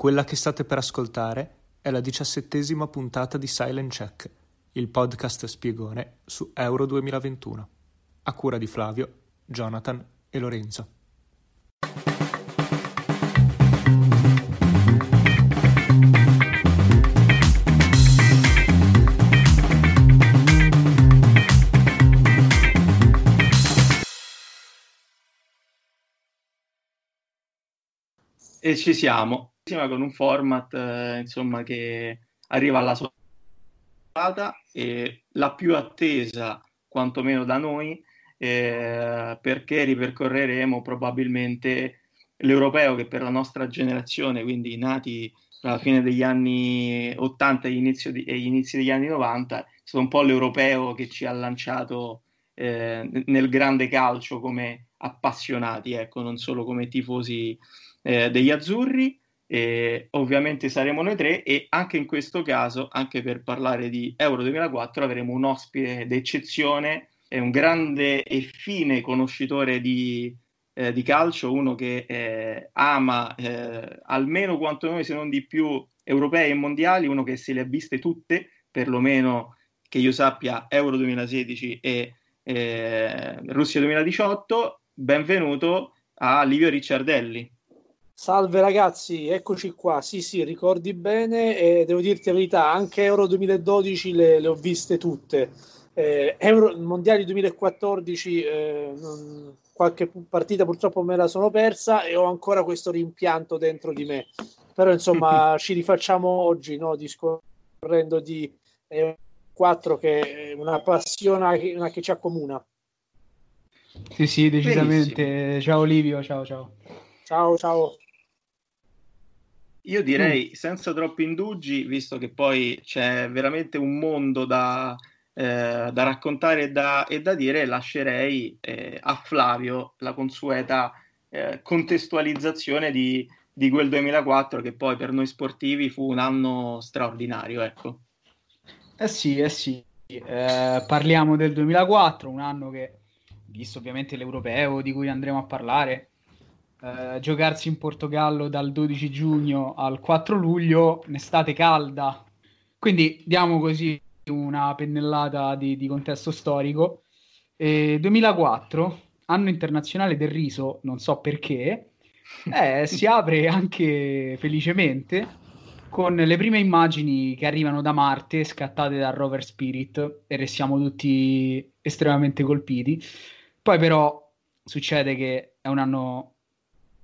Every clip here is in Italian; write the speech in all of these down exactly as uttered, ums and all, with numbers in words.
Quella che state per ascoltare è la diciassettesima puntata di Silent Check, il podcast spiegone su Euro duemilaventuno, a cura di Flavio, Jonathan e Lorenzo. E ci siamo. Con un format eh, insomma che arriva alla sua data e la più attesa quantomeno da noi eh, perché ripercorreremo probabilmente l'europeo che per la nostra generazione, quindi nati alla fine degli anni ottanta e inizio di, e inizi degli anni novanta, è stato un po' l'europeo che ci ha lanciato eh, nel grande calcio come appassionati, ecco, non solo come tifosi eh, degli azzurri. E ovviamente saremo noi tre e anche in questo caso, anche per parlare di Euro duemilaquattro, avremo un ospite d'eccezione, è un grande e fine conoscitore di, eh, di calcio, uno che eh, ama eh, almeno quanto noi, se non di più, europei e mondiali, uno che se le ha viste tutte, perlomeno che io sappia Euro duemilasedici e eh, Russia duemiladiciotto. Benvenuto a Livio Ricciardelli. Salve ragazzi, eccoci qua, sì sì, ricordi bene, e devo dirti la verità, anche Euro duemiladodici le, le ho viste tutte, eh, Euro Mondiali duemilaquattordici eh, non, qualche partita purtroppo me la sono persa e ho ancora questo rimpianto dentro di me, però insomma ci rifacciamo oggi, no, discorrendo di Euro duemilaquattro che è una passione una che ci accomuna. Sì sì, decisamente. Benissimo. Ciao Livio, ciao ciao. Ciao ciao. Io direi senza troppi indugi, visto che poi c'è veramente un mondo da, eh, da raccontare e da, e da dire, lascerei eh, a Flavio la consueta eh, contestualizzazione di, di quel duemilaquattro che poi per noi sportivi fu un anno straordinario, ecco. Eh sì, eh sì. Eh, parliamo del duemilaquattro, un anno che, visto ovviamente l'europeo di cui andremo a parlare, Uh, giocarsi in Portogallo dal dodici giugno al quattro luglio, un'estate calda, quindi diamo così una pennellata di, di contesto storico. eh, duemilaquattro, anno internazionale del riso, non so perché, eh, si apre anche felicemente con le prime immagini che arrivano da Marte scattate dal rover Spirit e restiamo tutti estremamente colpiti. Poi però succede che è un anno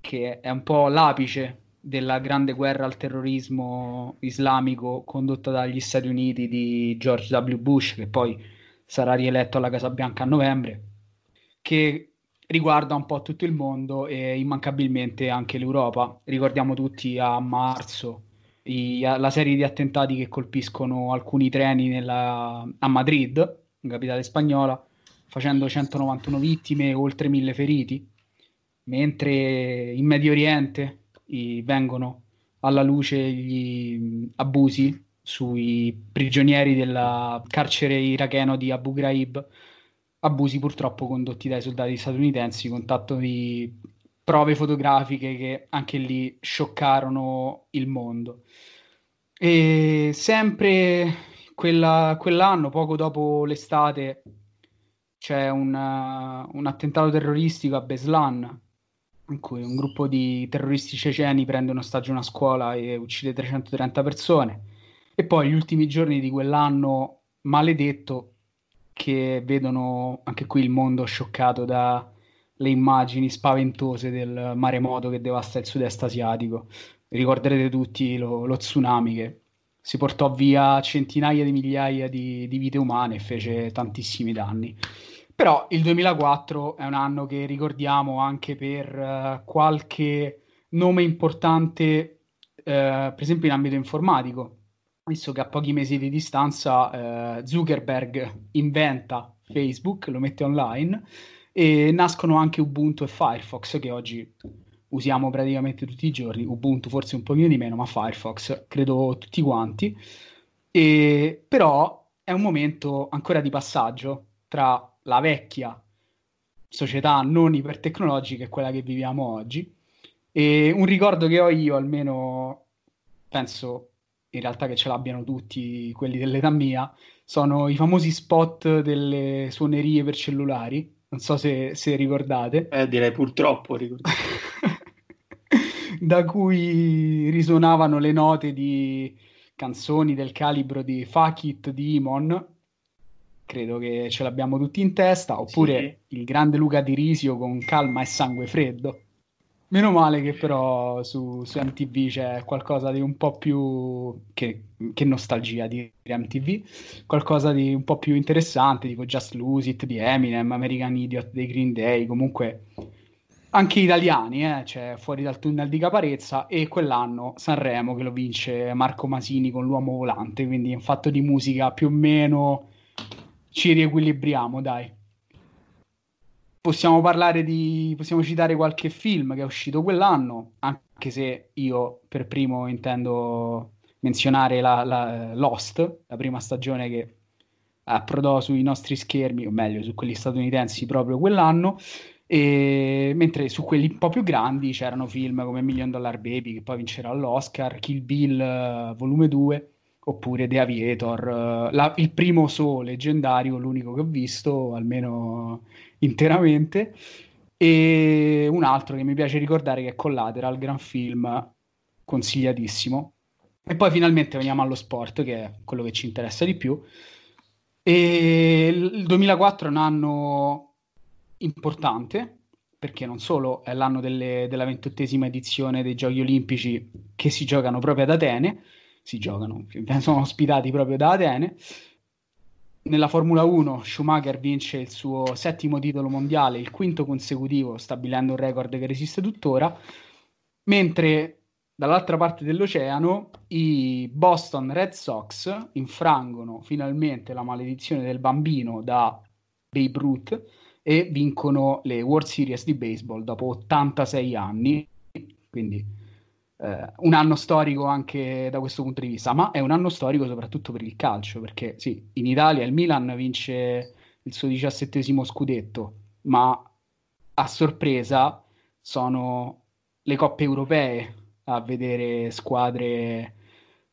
che è un po' l'apice della grande guerra al terrorismo islamico condotta dagli Stati Uniti di George W. Bush, che poi sarà rieletto alla Casa Bianca a novembre, che riguarda un po' tutto il mondo e immancabilmente anche l'Europa. Ricordiamo tutti a marzo i, la serie di attentati che colpiscono alcuni treni nella, a Madrid, in capitale spagnola, facendo centonovantuno vittime e oltre mille feriti. Mentre in Medio Oriente i, vengono alla luce gli abusi sui prigionieri del carcere iracheno di Abu Ghraib, abusi purtroppo condotti dai soldati statunitensi, contatto di prove fotografiche che anche lì scioccarono il mondo. E sempre quella, quell'anno, poco dopo l'estate, c'è una, un attentato terroristico a Beslan, in cui un gruppo di terroristi ceceni prende in ostaggio una scuola e uccide trecentotrenta persone. E poi gli ultimi giorni di quell'anno maledetto che vedono anche qui il mondo scioccato dalle immagini spaventose del maremoto che devasta il sud-est asiatico. Ricorderete tutti lo, lo tsunami che si portò via centinaia di migliaia di, di vite umane e fece tantissimi danni. Però il duemilaquattro è un anno che ricordiamo anche per uh, qualche nome importante eh, per esempio in ambito informatico, visto che a pochi mesi di distanza eh, Zuckerberg inventa Facebook, lo mette online e nascono anche Ubuntu e Firefox, che oggi usiamo praticamente tutti i giorni. Ubuntu forse un pochino di meno, ma Firefox credo tutti quanti. E, però è un momento ancora di passaggio tra la vecchia società non ipertecnologica e quella che viviamo oggi. E un ricordo che ho io, almeno penso in realtà che ce l'abbiano tutti quelli dell'età mia, sono i famosi spot delle suonerie per cellulari. Non so se, se ricordate. Eh, direi purtroppo ricordate. Da cui risuonavano le note di canzoni del calibro di Fuck It di Imon, credo che ce l'abbiamo tutti in testa, oppure sì, il grande Luca Di Risio con Calma e Sangue Freddo. Meno male che però su, su M T V c'è qualcosa di un po' più, che, che nostalgia di M T V, qualcosa di un po' più interessante, tipo Just Lose It di Eminem, American Idiot dei Green Day, comunque anche italiani, eh, cioè Fuori dal tunnel di Caparezza, e quell'anno Sanremo che lo vince Marco Masini con L'Uomo Volante, quindi in fatto di musica più o meno ci riequilibriamo, dai. Possiamo parlare di, possiamo citare qualche film che è uscito quell'anno, anche se io per primo intendo menzionare la, la, Lost, la prima stagione che approdò sui nostri schermi, o meglio su quelli statunitensi proprio quell'anno, e mentre su quelli un po' più grandi c'erano film come Million Dollar Baby, che poi vincerà l'Oscar, Kill Bill volume due, oppure The Aviator, la, il primo so leggendario, l'unico che ho visto almeno interamente, e un altro che mi piace ricordare che è Collateral, gran film consigliatissimo. E poi finalmente veniamo allo sport, che è quello che ci interessa di più, e il duemilaquattro è un anno importante, perché non solo è l'anno delle, della ventottesima edizione dei Giochi Olimpici, che si giocano proprio ad Atene, si giocano, sono ospitati proprio da Atene. Nella Formula uno Schumacher vince il suo settimo titolo mondiale, il quinto consecutivo, stabilendo un record che resiste tuttora, mentre dall'altra parte dell'oceano i Boston Red Sox infrangono finalmente la maledizione del bambino da Babe Ruth e vincono le World Series di baseball dopo ottantasei anni, quindi Uh, un anno storico anche da questo punto di vista, ma è un anno storico soprattutto per il calcio, perché sì, in Italia il Milan vince il suo diciassettesimo scudetto, ma a sorpresa sono le coppe europee a vedere squadre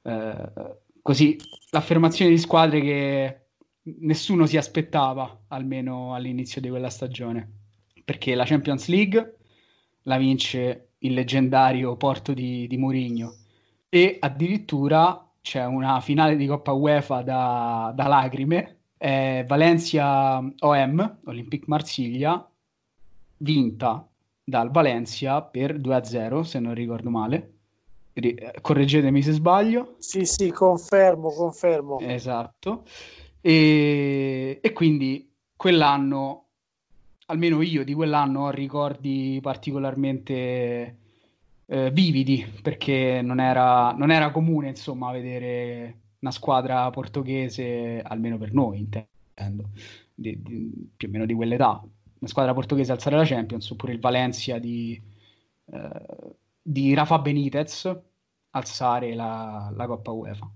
uh, così, l'affermazione di squadre che nessuno si aspettava, almeno all'inizio di quella stagione, perché la Champions League la vince il leggendario Porto di, di Mourinho, e addirittura c'è una finale di Coppa UEFA da, da lacrime, eh, Valencia O M, Olympique Marsiglia, vinta dal Valencia per due a zero se non ricordo male, correggetemi se sbaglio. Sì sì, confermo, confermo. Esatto, e, e quindi quell'anno, almeno io di quell'anno ho ricordi particolarmente eh, vividi, perché non era, non era comune, insomma, vedere una squadra portoghese, almeno per noi intendo, di, di, più o meno di quell'età, una squadra portoghese alzare la Champions, oppure il Valencia di, eh, di Rafa Benitez alzare la, la Coppa UEFA.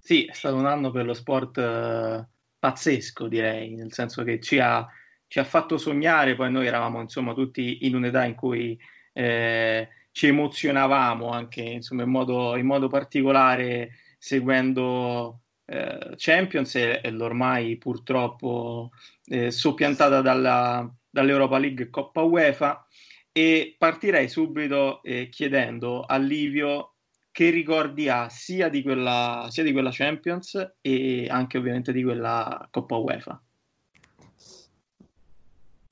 Sì, è stato un anno per lo sport eh, pazzesco, direi, nel senso che ci ha... ci ha fatto sognare, poi noi eravamo insomma tutti in un'età in cui eh, ci emozionavamo anche insomma in modo, in modo particolare seguendo eh, Champions e, e l'ormai purtroppo eh, soppiantata dalla, dall'Europa League Coppa UEFA, e partirei subito eh, chiedendo a Livio che ricordi ha sia di quella, sia di quella Champions e anche ovviamente di quella Coppa UEFA.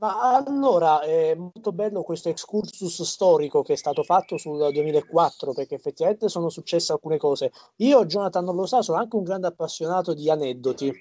Ma allora, è molto bello questo excursus storico che è stato fatto sul duemilaquattro, perché effettivamente sono successe alcune cose. Io, Jonathan non lo sa, sono anche un grande appassionato di aneddoti.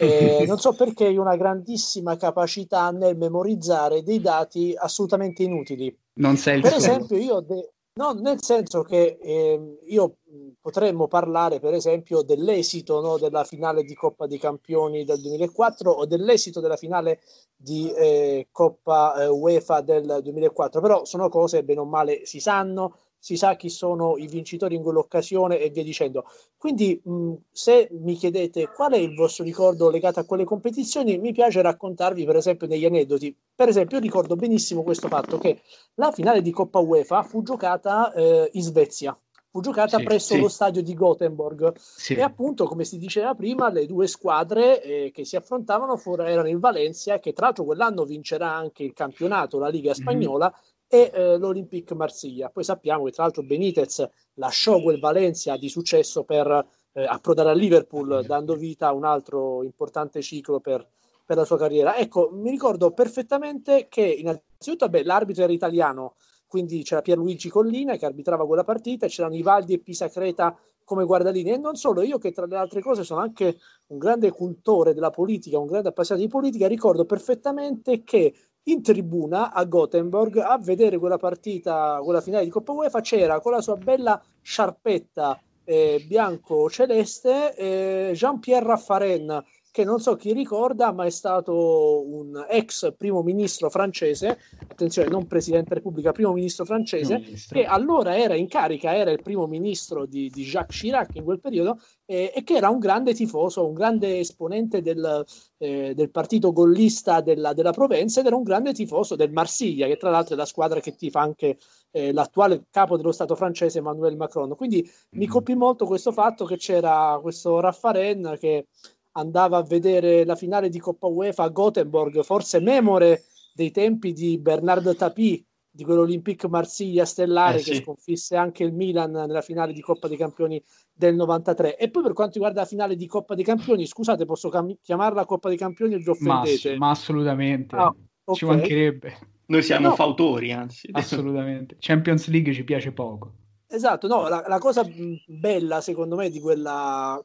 Eh, non so perché io ho una grandissima capacità nel memorizzare dei dati assolutamente inutili. Non sei il Per esempio, io... De- No, nel senso che eh, io potremmo parlare per esempio dell'esito, no, della finale di Coppa dei Campioni del duemilaquattro o dell'esito della finale di eh, Coppa eh, UEFA del duemilaquattro, però sono cose bene o male si sanno, si sa chi sono i vincitori in quell'occasione e via dicendo. Quindi mh, se mi chiedete qual è il vostro ricordo legato a quelle competizioni, mi piace raccontarvi per esempio degli aneddoti. Per esempio io ricordo benissimo questo fatto, che la finale di Coppa UEFA fu giocata eh, in Svezia, fu giocata sì, presso sì. lo stadio di Gothenburg sì. e appunto, come si diceva prima, le due squadre eh, che si affrontavano for- erano il Valencia, che tra l'altro quell'anno vincerà anche il campionato, la Liga Spagnola, mm-hmm. e eh, l'Olympique Marsiglia. Poi sappiamo che tra l'altro Benitez lasciò quel Valencia di successo per eh, approdare a Liverpool, dando vita a un altro importante ciclo per, per la sua carriera. Ecco, mi ricordo perfettamente che innanzitutto beh, l'arbitro era italiano, quindi c'era Pierluigi Collina che arbitrava quella partita, c'erano Ivaldi e Pisacreta come guardalinee, e non solo, io che tra le altre cose sono anche un grande cultore della politica, un grande appassionato di politica, ricordo perfettamente che in tribuna a Gothenburg a vedere quella partita, quella finale di Coppa UEFA, c'era con la sua bella sciarpetta eh, bianco-celeste eh, Jean-Pierre Raffarin, che non so chi ricorda, ma è stato un ex primo ministro francese, attenzione, non presidente della Repubblica, primo ministro francese, primo ministro. Che allora era in carica, era il primo ministro di, di Jacques Chirac in quel periodo, eh, e che era un grande tifoso, un grande esponente del, eh, del partito gollista della, della Provenza, ed era un grande tifoso del Marsiglia, che tra l'altro è la squadra che tifa anche eh, l'attuale capo dello Stato francese Emmanuel Macron. Quindi mm. mi colpì molto questo fatto che c'era questo Raffarin che andava a vedere la finale di Coppa UEFA a Gothenburg, forse memore dei tempi di Bernard Tapie, di quell'Olympique Marsiglia stellare eh sì. che sconfisse anche il Milan nella finale di Coppa dei Campioni del novantatré. E poi per quanto riguarda la finale di Coppa dei Campioni, scusate, posso cam- chiamarla Coppa dei Campioni o vi offendete? Ma, ma assolutamente, ah, okay. ci mancherebbe. Noi siamo no. fautori, anzi. Assolutamente. Champions League ci piace poco. Esatto, no, la, la cosa bella secondo me di quella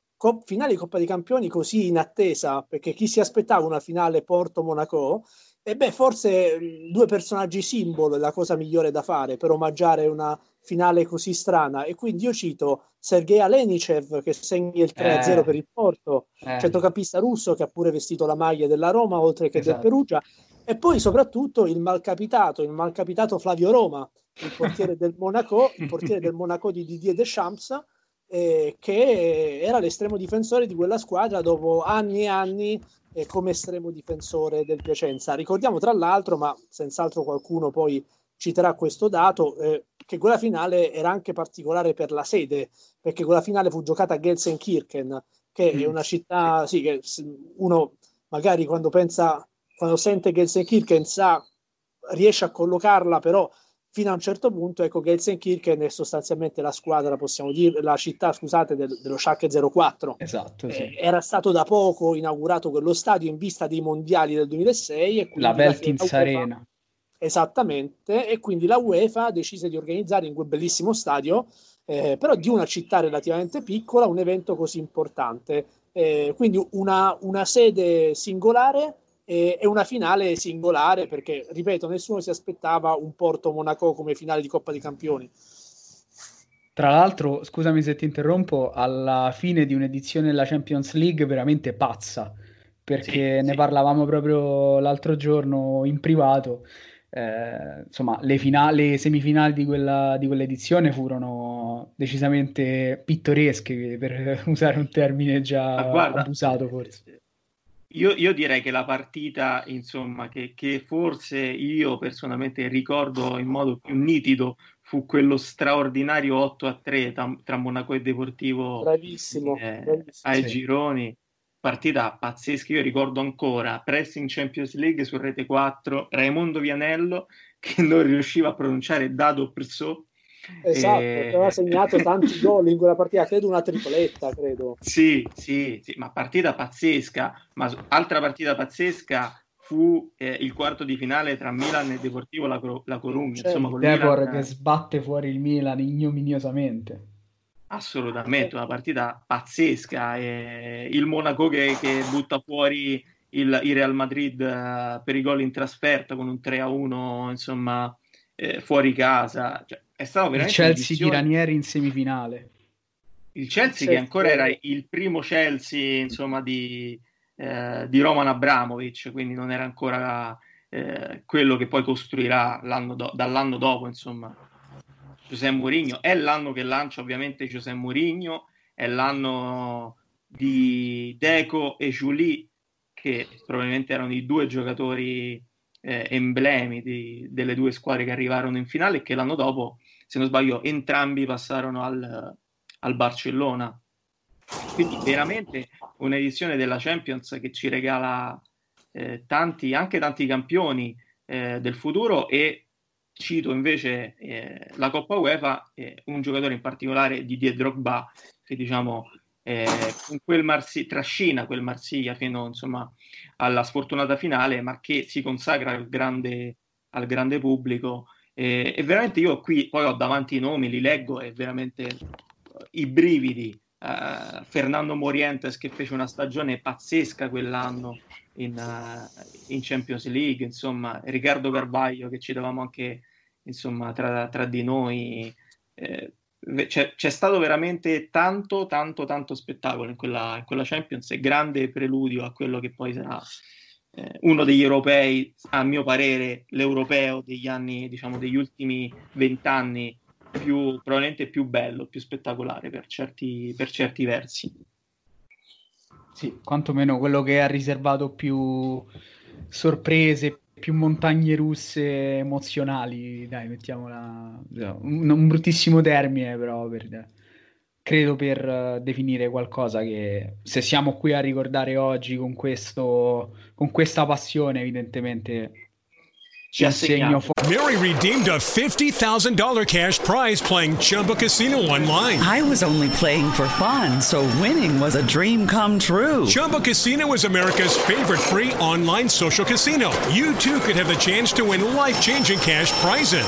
finale di Coppa dei Campioni così inattesa, perché chi si aspettava una finale Porto-Monaco, e beh, forse due personaggi simbolo è la cosa migliore da fare per omaggiare una finale così strana, e quindi io cito Sergei Alenicev che segna il tre a zero eh, per il Porto, eh. centrocampista russo che ha pure vestito la maglia della Roma oltre che esatto. del Perugia, e poi soprattutto il malcapitato, il malcapitato Flavio Roma, il portiere del Monaco, il portiere del Monaco di Didier Deschamps, Eh, che era l'estremo difensore di quella squadra dopo anni e anni eh, come estremo difensore del Piacenza. Ricordiamo tra l'altro, ma senz'altro qualcuno poi citerà questo dato, eh, che quella finale era anche particolare per la sede, perché quella finale fu giocata a Gelsenkirchen, che mm. è una città sì, che uno magari quando pensa, quando sente Gelsenkirchen sa, riesce a collocarla, però fino a un certo punto, ecco, Gelsenkirchen è sostanzialmente la squadra, possiamo dire, la città, scusate, del, dello Schalke zero quattro. Esatto, sì. Eh, era stato da poco inaugurato quello stadio in vista dei mondiali del duemilasei. E la Veltins Arena. Esattamente, e quindi la UEFA decise di organizzare in quel bellissimo stadio, eh, però di una città relativamente piccola, un evento così importante. Eh, quindi una, una sede singolare, e una finale singolare perché, ripeto, nessuno si aspettava un Porto Monaco come finale di Coppa dei Campioni. Tra l'altro, scusami se ti interrompo, alla fine di un'edizione della Champions League veramente pazza, perché sì, ne sì. parlavamo proprio l'altro giorno in privato, eh, insomma le finali, le semifinali di quella di quell'edizione furono decisamente pittoresche, per usare un termine già abusato forse. Io, io direi che la partita, insomma, che, che forse io personalmente ricordo in modo più nitido fu quello straordinario otto a tre tra, tra Monaco e Deportivo bravissimo, eh, bravissimo, ai sì. gironi. Partita pazzesca, io ricordo ancora, presso in Champions League su Rete quattro, Raimondo Vianello che non riusciva a pronunciare Dado Perso. Esatto, eh... aveva segnato tanti gol in quella partita, credo una tripletta, credo. Sì, sì, sì, ma partita pazzesca. Ma altra partita pazzesca fu eh, il quarto di finale tra Milan e Deportivo La, La Coruña. Cioè, insomma, con Depor Milan... che sbatte fuori il Milan ignominiosamente. Assolutamente, una partita pazzesca. Eh, il Monaco che, che butta fuori il, il Real Madrid eh, per i gol in trasferta con un tre a uno, insomma, eh, fuori casa. Cioè, È stato veramente il Chelsea di Ranieri in semifinale. Il Chelsea, che ancora era il primo Chelsea, insomma, di, eh, di Roman Abramovich, quindi non era ancora eh, quello che poi costruirà l'anno do- dall'anno dopo, insomma, José Mourinho. È l'anno che lancia ovviamente José Mourinho, è l'anno di Deco e Julie, che probabilmente erano i due giocatori eh, emblemi di, delle due squadre che arrivarono in finale e che l'anno dopo, se non sbaglio, entrambi passarono al... al Barcellona. Quindi veramente un'edizione della Champions che ci regala eh, tanti, anche tanti campioni eh, del futuro. E cito invece eh, la Coppa UEFA, eh, un giocatore in particolare, Didier Drogba, che diciamo eh, con quel Marsi- trascina quel Marsiglia fino, insomma, alla sfortunata finale, ma che si consagra al grande, al grande pubblico. Eh, e veramente io qui poi ho davanti i nomi, li leggo e veramente i brividi. uh, Fernando Morientes, che fece una stagione pazzesca quell'anno in, uh, in Champions League, insomma, Riccardo Carvaglio, che ci davamo anche, insomma, tra, tra di noi. eh, c'è, c'è stato veramente tanto tanto tanto spettacolo in quella, in quella Champions, e grande preludio a quello che poi sarà eh, uno degli europei, a mio parere l'europeo degli anni, diciamo, degli ultimi vent'anni, più, probabilmente più bello, più spettacolare per certi, per certi versi. Sì, quantomeno quello che ha riservato più sorprese, più montagne russe emozionali, dai, mettiamola, un, un bruttissimo termine, però per, credo per definire qualcosa che, se siamo qui a ricordare oggi con questo, con questa passione, evidentemente Mary redeemed a fifty thousand dollars cash prize playing Chumba Casino online. I was only playing for fun, so winning was a dream come true. Chumba Casino is America's favorite free online social casino. You, too, could have the chance to win life-changing cash prizes.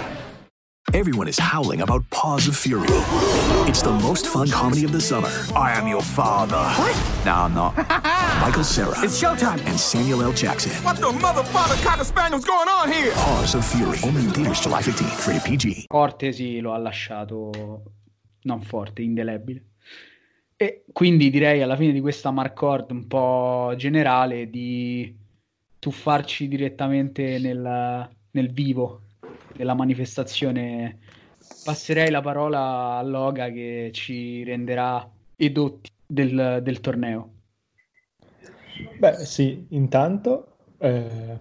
Everyone is howling about Paws of Fury. It's the most fun comedy of the summer. I am your father. What? No, I'm not. Michael Cera. It's showtime. And Samuel L. Jackson. What the motherfucker cocker spaniel's going on here? Paws of Fury. Only in theaters July fifteenth. Rated P G. Forte, sì, lo ha lasciato, non forte, indelebile. E quindi direi, alla fine di questa marcord un po' generale, di tuffarci direttamente nel... nel vivo della manifestazione, passerei la parola a Loga, che ci renderà edotti del, del torneo. Beh sì, intanto eh,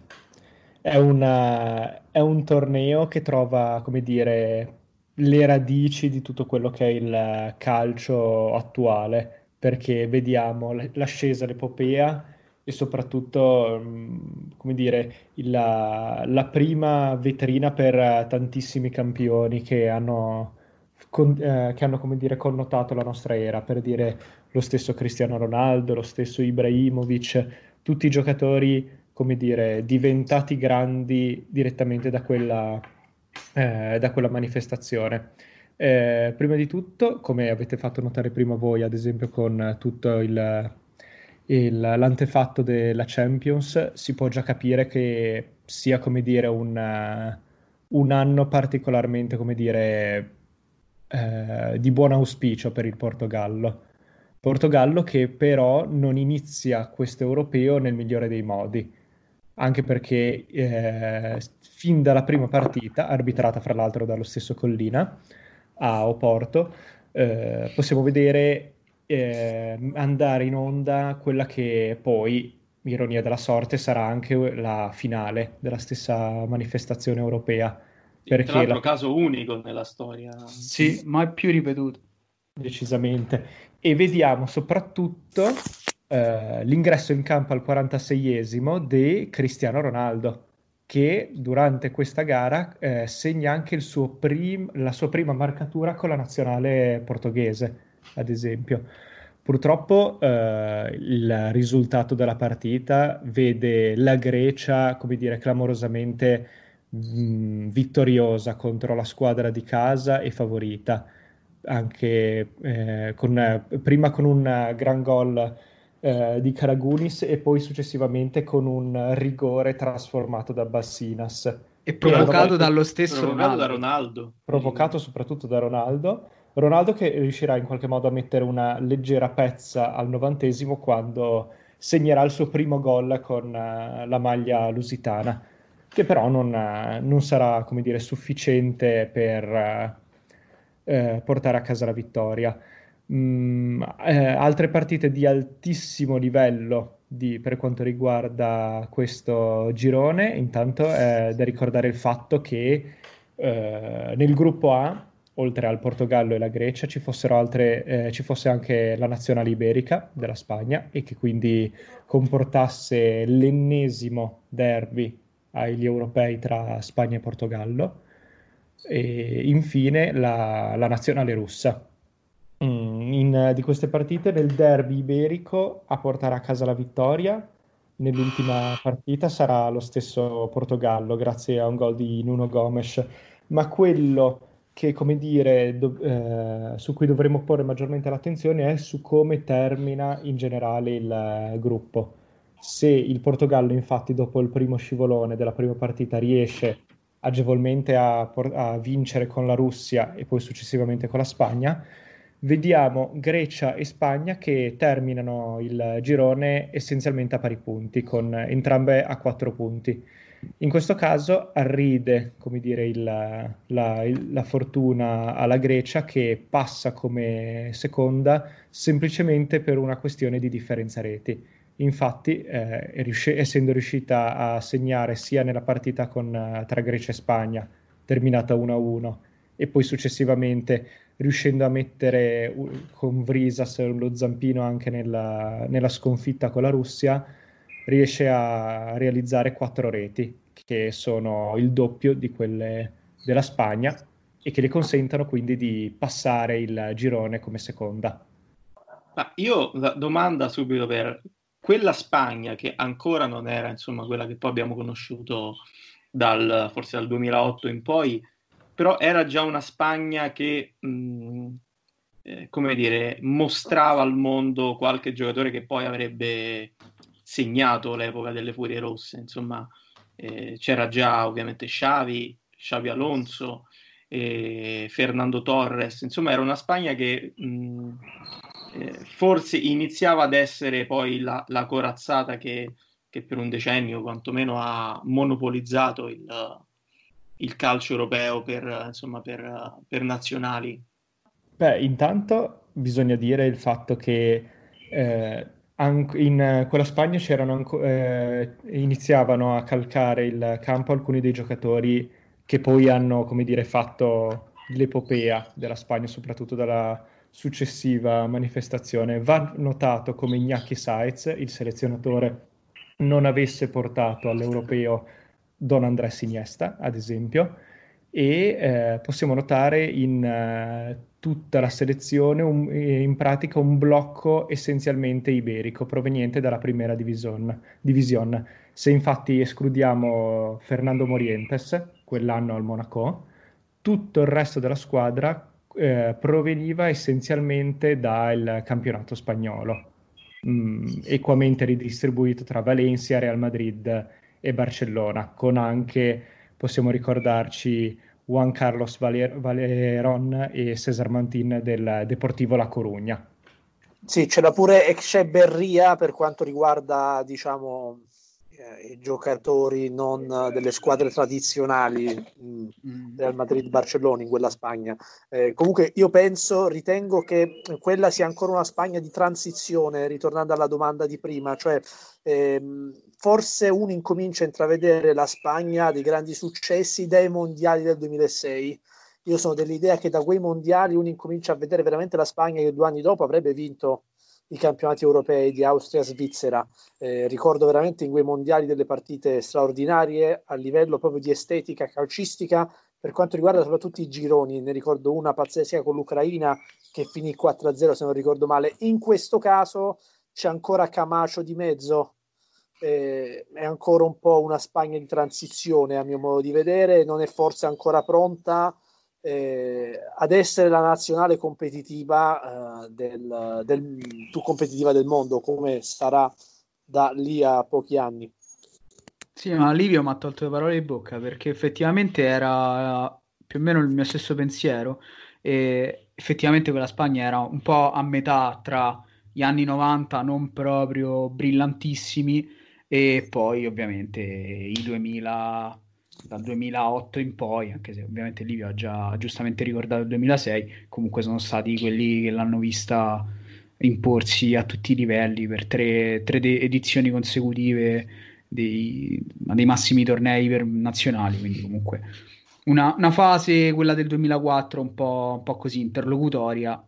è, una, è un torneo che trova, come dire, le radici di tutto quello che è il calcio attuale, perché vediamo l'ascesa all'epopea e soprattutto, come dire, la, la prima vetrina per tantissimi campioni che hanno, con, eh, che hanno, come dire, connotato la nostra era, per dire lo stesso Cristiano Ronaldo, lo stesso Ibrahimovic, tutti i giocatori, come dire, diventati grandi direttamente da quella, eh, da quella manifestazione. Eh, prima di tutto, come avete fatto notare prima voi, ad esempio con tutto il... Il, l'antefatto della Champions, si può già capire che sia, come dire, un, un anno particolarmente, come dire, eh, di buon auspicio per il Portogallo. Portogallo che però non inizia questo europeo nel migliore dei modi, anche perché eh, fin dalla prima partita, arbitrata fra l'altro dallo stesso Collina a Oporto, eh, possiamo vedere Eh, andare in onda quella che poi, ironia della sorte, sarà anche la finale della stessa manifestazione europea. Perché è un la... caso unico nella storia. Sì, mai più ripetuto. Decisamente. E vediamo soprattutto eh, l'ingresso in campo al quarantaseiesimo di Cristiano Ronaldo, che durante questa gara eh, segna anche il suo prim... la sua prima marcatura con la nazionale portoghese. Ad esempio, purtroppo eh, il risultato della partita vede la Grecia, come dire, clamorosamente mh, vittoriosa contro la squadra di casa e favorita, anche eh, con, prima con un gran gol eh, di Karagunis e poi successivamente con un rigore trasformato da Bassinas. E provocato e dallo stesso provocato Ronaldo. Da Ronaldo. Provocato soprattutto da Ronaldo. Ronaldo che riuscirà in qualche modo a mettere una leggera pezza al novantesimo quando segnerà il suo primo gol con uh, la maglia lusitana, che però non, uh, non sarà, come dire, sufficiente per uh, uh, portare a casa la vittoria. Mm, eh, altre partite di altissimo livello di, per quanto riguarda questo girone, intanto è da ricordare il fatto che eh, nel gruppo A, oltre al Portogallo e la Grecia, ci fossero altre, eh, ci fosse anche la nazionale iberica della Spagna e che quindi comportasse l'ennesimo derby agli europei tra Spagna e Portogallo, e infine la, la nazionale russa. In, di queste partite, nel derby iberico a portare a casa la vittoria nell'ultima partita sarà lo stesso Portogallo grazie a un gol di Nuno Gomes, ma quello che, come dire, do, eh, su cui dovremo porre maggiormente l'attenzione è su come termina in generale il gruppo. Se il Portogallo infatti dopo il primo scivolone della prima partita riesce agevolmente a, por- a vincere con la Russia e poi successivamente con la Spagna, vediamo Grecia e Spagna che terminano il girone essenzialmente a pari punti, con entrambe a quattro punti. In questo caso arride, come dire, il, la, il, la fortuna alla Grecia, che passa come seconda semplicemente per una questione di differenza reti. Infatti, eh, riusci- essendo riuscita a segnare sia nella partita con, tra Grecia e Spagna, terminata uno a uno, e poi successivamente riuscendo a mettere con Vrisas lo zampino anche nella, nella sconfitta con la Russia, riesce a realizzare quattro reti, che sono il doppio di quelle della Spagna e che le consentono quindi di passare il girone come seconda. Ma io la domanda subito per quella Spagna che ancora non era, insomma, quella che poi abbiamo conosciuto dal, forse dal duemilaotto in poi, però era già una Spagna che, mh, eh, come dire, mostrava al mondo qualche giocatore che poi avrebbe segnato l'epoca delle Furie Rosse, insomma, eh, c'era già ovviamente Xavi, Xavi Alonso, eh, Fernando Torres, insomma era una Spagna che mh, eh, forse iniziava ad essere poi la, la corazzata che, che per un decennio quantomeno ha monopolizzato il... il calcio europeo per, insomma, per, per nazionali. Beh, intanto bisogna dire il fatto che eh, an- in quella Spagna c'erano an- eh, iniziavano a calcare il campo alcuni dei giocatori che poi hanno, come dire, fatto l'epopea della Spagna, soprattutto dalla successiva manifestazione. Va notato come Iñaki Saez, il selezionatore, non avesse portato all'europeo Don Andrés Iniesta, ad esempio, e eh, possiamo notare in eh, tutta la selezione un, in pratica un blocco essenzialmente iberico proveniente dalla primera division, division. Se infatti escludiamo Fernando Morientes, quell'anno al Monaco, tutto il resto della squadra eh, proveniva essenzialmente dal campionato spagnolo, mm, equamente ridistribuito tra Valencia, Real Madrid e Barcellona, con anche, possiamo ricordarci, Juan Carlos Valer- Valerón e César Mantín del Deportivo La Coruña. Sì, c'era pure Etxeberria per quanto riguarda, diciamo, eh, i giocatori non delle squadre tradizionali mh, del Madrid-Barcellona in quella Spagna. Eh, comunque io penso, ritengo che quella sia ancora una Spagna di transizione, ritornando alla domanda di prima, cioè ehm, forse uno incomincia a intravedere la Spagna dei grandi successi dai mondiali del duemilasei. Io sono dell'idea che da quei mondiali uno incomincia a vedere veramente la Spagna che due anni dopo avrebbe vinto i campionati europei di Austria e Svizzera. Eh, ricordo veramente in quei mondiali delle partite straordinarie a livello proprio di estetica calcistica, per quanto riguarda soprattutto i gironi. Ne ricordo una pazzesca con l'Ucraina che finì quattro a zero se non ricordo male. In questo caso c'è ancora Camacho di mezzo, eh, è ancora un po' una Spagna di transizione, a mio modo di vedere, non è forse ancora pronta eh, ad essere la nazionale competitiva, eh, del, del, più competitiva del mondo, come sarà da lì a pochi anni. Sì, ma Livio mi ha tolto le parole di bocca, perché effettivamente era più o meno il mio stesso pensiero, e effettivamente quella Spagna era un po' a metà tra gli anni novanta, non proprio brillantissimi, e poi ovviamente i duemila, dal duemilaotto in poi, anche se ovviamente Livio ha già giustamente ricordato il duemilasei, comunque sono stati quelli che l'hanno vista imporsi a tutti i livelli per tre, tre de- edizioni consecutive Dei, dei massimi tornei per nazionali, quindi comunque una, una fase, quella del duemilaquattro, un po', un po' così interlocutoria.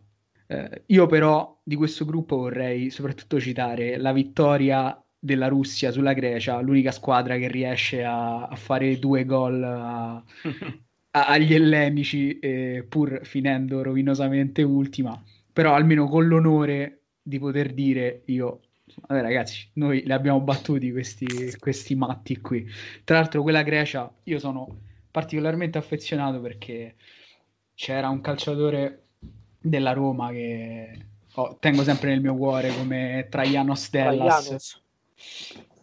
Eh, io però di questo gruppo vorrei soprattutto citare la vittoria della Russia sulla Grecia, l'unica squadra che riesce a, a fare due gol a, a, agli ellenici, eh, pur finendo rovinosamente ultima, però almeno con l'onore di poter dire io... Vabbè ragazzi, noi li abbiamo battuti questi, questi matti qui. Tra l'altro quella Grecia io sono particolarmente affezionato, perché c'era un calciatore della Roma che oh, tengo sempre nel mio cuore come Traianos Dellas,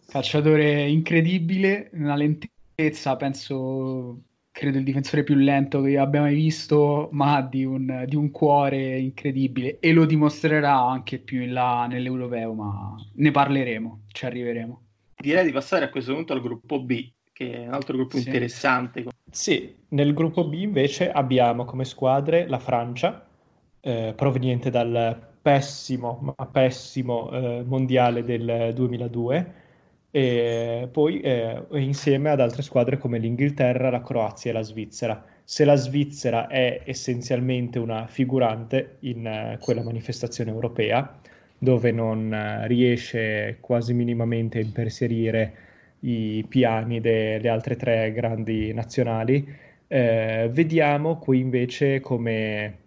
calciatore incredibile, una lentezza, penso, credo il difensore più lento che abbia mai visto, ma di un, di un cuore incredibile, e lo dimostrerà anche più in là nell'europeo, ma ne parleremo, ci arriveremo. Direi di passare a questo punto al gruppo B, che è un altro gruppo sì. interessante. Sì, nel gruppo B invece abbiamo come squadre la Francia, eh, proveniente dal pessimo, ma pessimo eh, mondiale del duemiladue, e poi eh, insieme ad altre squadre come l'Inghilterra, la Croazia e la Svizzera. Se la Svizzera è essenzialmente una figurante in eh, quella manifestazione europea, dove non eh, riesce quasi minimamente a imperserire i piani delle altre tre grandi nazionali, eh, vediamo qui invece come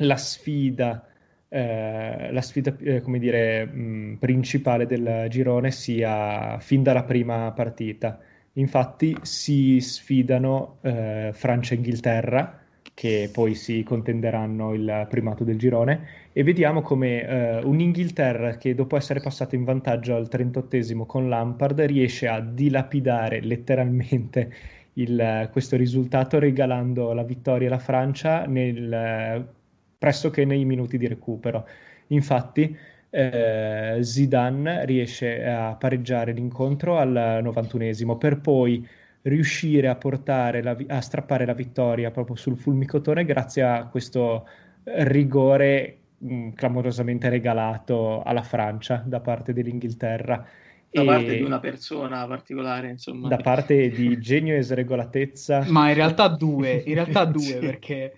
la sfida Eh, la sfida eh, come dire, mh, principale del girone sia fin dalla prima partita. Infatti si sfidano eh, Francia e Inghilterra, che poi si contenderanno il primato del girone, e vediamo come eh, un'Inghilterra che dopo essere passata in vantaggio al trentottesimo con Lampard riesce a dilapidare letteralmente il, questo risultato, regalando la vittoria alla Francia nel pressoché nei minuti di recupero. Infatti eh, Zidane riesce a pareggiare l'incontro al novantunesimo, per poi riuscire a portare la, a strappare la vittoria proprio sul fulmicotone grazie a questo rigore mh, clamorosamente regalato alla Francia da parte dell'Inghilterra. Da parte di una persona particolare, insomma. Da parte di genio e sregolatezza. Ma in realtà due, in realtà due sì. Perché...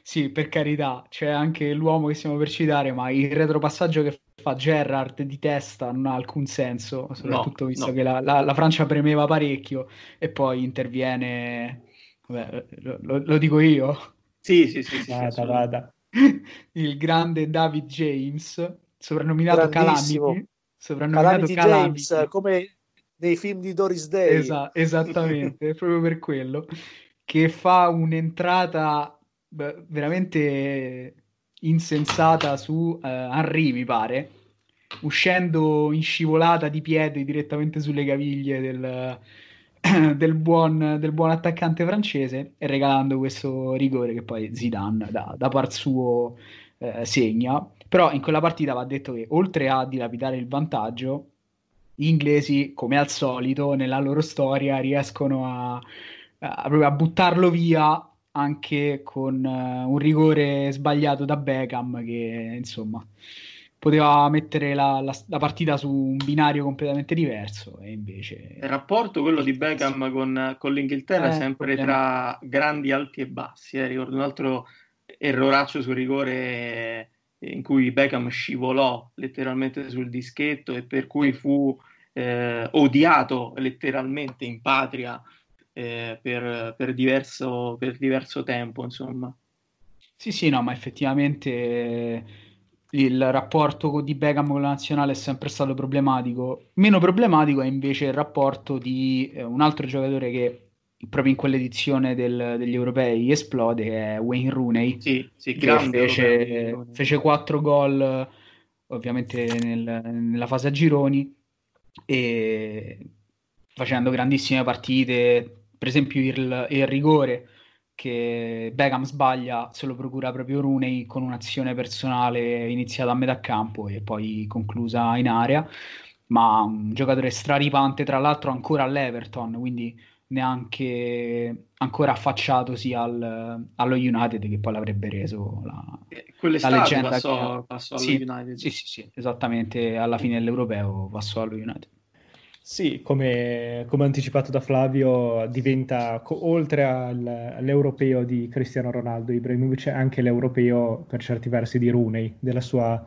Sì, per carità, c'è anche l'uomo che stiamo per citare, ma il retropassaggio che fa Gerrard di testa non ha alcun senso, soprattutto no, visto no. che la, la, la Francia premeva parecchio, e poi interviene, vabbè, lo, lo dico io? Sì, sì, sì, sì, vada, sì vada. Il grande David James, soprannominato Calamity, soprannominato Calamity Calamity. James, come nei film di Doris Day. Esa- esattamente, proprio per quello, che fa un'entrata... Beh, veramente insensata su uh, Henry, mi pare, uscendo in scivolata di piede direttamente sulle caviglie del, del, buon, del buon attaccante francese, e regalando questo rigore che poi Zidane da, da par suo eh, segna. Però in quella partita va detto che, oltre a dilapidare il vantaggio, gli inglesi, come al solito nella loro storia, riescono a, a, a buttarlo via anche con uh, un rigore sbagliato da Beckham, che insomma poteva mettere la, la, la partita su un binario completamente diverso, e invece il rapporto quello di Beckham con, con l'Inghilterra eh, sempre problema. Tra grandi alti e bassi, eh. Ricordo un altro erroraccio sul rigore in cui Beckham scivolò letteralmente sul dischetto, e per cui fu eh, odiato letteralmente in patria Eh, per, per, diverso, per diverso tempo, insomma. Sì sì no ma effettivamente il rapporto di Beckham con la nazionale è sempre stato problematico. Meno problematico è invece il rapporto di eh, un altro giocatore che proprio in quell'edizione del, degli europei esplode, che è Wayne Rooney, sì, sì, che fece, fece quattro gol ovviamente nel, nella fase a gironi, e facendo grandissime partite. Per esempio il, il rigore che Beckham sbaglia se lo procura proprio Rooney con un'azione personale iniziata a metà campo e poi conclusa in area, ma un giocatore straripante, tra l'altro ancora all'Everton, quindi neanche ancora affacciatosi al, allo United, che poi l'avrebbe reso la, la leggenda. Passò, che... passò allo sì, United. Sì, sì, sì, esattamente, alla fine dell'Europeo passò allo United. Sì, come, come anticipato da Flavio, diventa, co- oltre al, all'europeo di Cristiano Ronaldo, Ibrahimovic, anche l'europeo per certi versi di Rooney, della sua,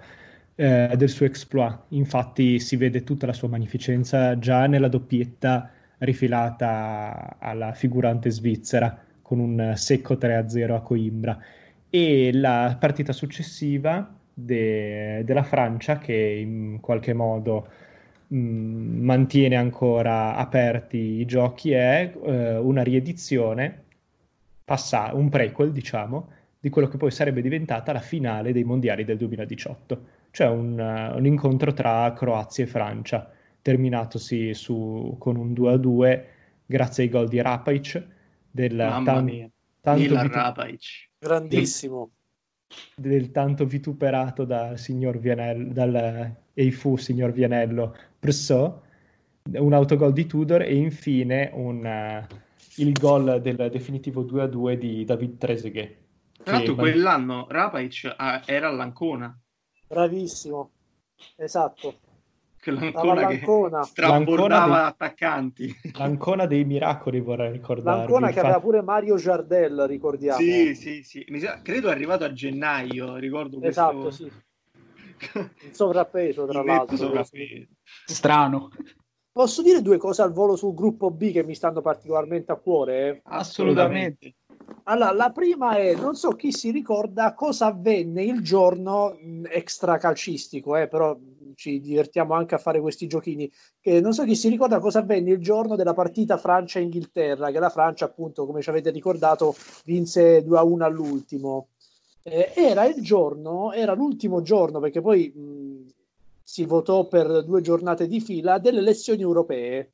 eh, del suo exploit. Infatti si vede tutta la sua magnificenza già nella doppietta rifilata alla figurante svizzera con un secco tre a zero a Coimbra, e la partita successiva de- della Francia, che in qualche modo mh, mantiene ancora aperti i giochi, è eh, una riedizione, passa- un prequel diciamo, di quello che poi sarebbe diventata la finale dei mondiali del duemiladiciotto, cioè un, uh, un incontro tra Croazia e Francia, terminatosi su, con un due a due grazie ai gol di Rapaic, del Mamma tan- mia. Tanto vitu- Rapaic. Grandissimo. Del, del tanto vituperato dal signor Vianello, dal e fu signor Vianello Prso, un autogol di Tudor, e infine un, uh, il gol del definitivo due a due di David Trezeguet. Tra l'altro man- quell'anno Rapaic ah, era all'Ancona. Bravissimo, esatto. L'Ancona che strabordava dei... attaccanti, l'Ancona dei miracoli, vorrei ricordarvi. L'Ancona che infatti... aveva pure Mario Giardel, ricordiamo. Sì, sì, sì. Mi sa... credo è arrivato a gennaio, ricordo esatto, questo. Esatto, sì. Il sovrappeso, tra il l'altro. Sovrappeso. Strano. Posso dire due cose al volo sul gruppo B che mi stanno particolarmente a cuore? Eh? Assolutamente. Assolutamente. Allora, la prima è, non so chi si ricorda cosa avvenne il giorno extracalcistico, eh, però ci divertiamo anche a fare questi giochini, che non so chi si ricorda cosa avvenne il giorno della partita Francia-Inghilterra, che la Francia appunto, come ci avete ricordato, vinse due a uno all'ultimo. Eh, era il giorno, era l'ultimo giorno, perché poi mh, si votò per due giornate di fila, delle elezioni europee.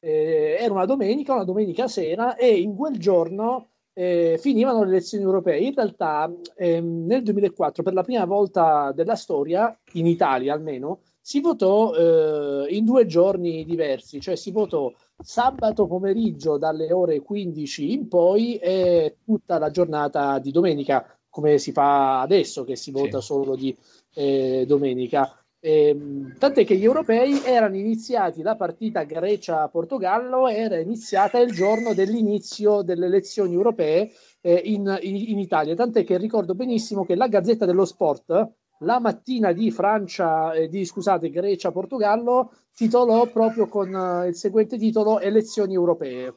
Eh, era una domenica, una domenica sera, e in quel giorno... Eh, finivano le elezioni europee. In realtà ehm, nel duemilaquattro, per la prima volta della storia, in Italia almeno, si votò eh, in due giorni diversi, cioè si votò sabato pomeriggio dalle ore quindici in poi e tutta la giornata di domenica, come si fa adesso che si vota sì. solo di eh, domenica. Eh, tant'è che gli europei erano iniziati, la partita Grecia-Portogallo era iniziata il giorno dell'inizio delle elezioni europee eh, in, in Italia, tant'è che ricordo benissimo che la Gazzetta dello Sport la mattina di Francia eh, di scusate Grecia-Portogallo titolò proprio con eh, il seguente titolo: elezioni europee,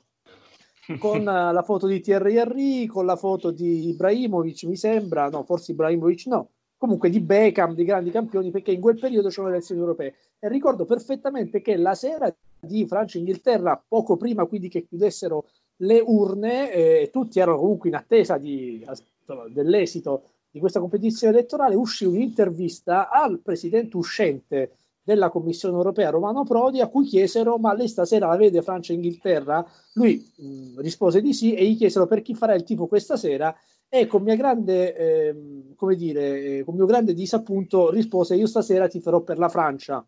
con eh, la foto di Thierry Henry, con la foto di Ibrahimovic, mi sembra, no forse Ibrahimovic no comunque di Beckham, di grandi campioni, perché in quel periodo c'erano le elezioni europee. E ricordo perfettamente che la sera di Francia-Inghilterra, poco prima quindi che chiudessero le urne, eh, tutti erano comunque in attesa di, dell'esito di questa competizione elettorale, uscì un'intervista al presidente uscente della Commissione europea, Romano Prodi, a cui chiesero: ma lei stasera la vede Francia-Inghilterra? Lui mh, rispose di sì, e gli chiesero: per chi farà il tifo questa sera? E con mia grande, ehm, come dire, eh, con mio grande disappunto rispose: io stasera tiferò per la Francia.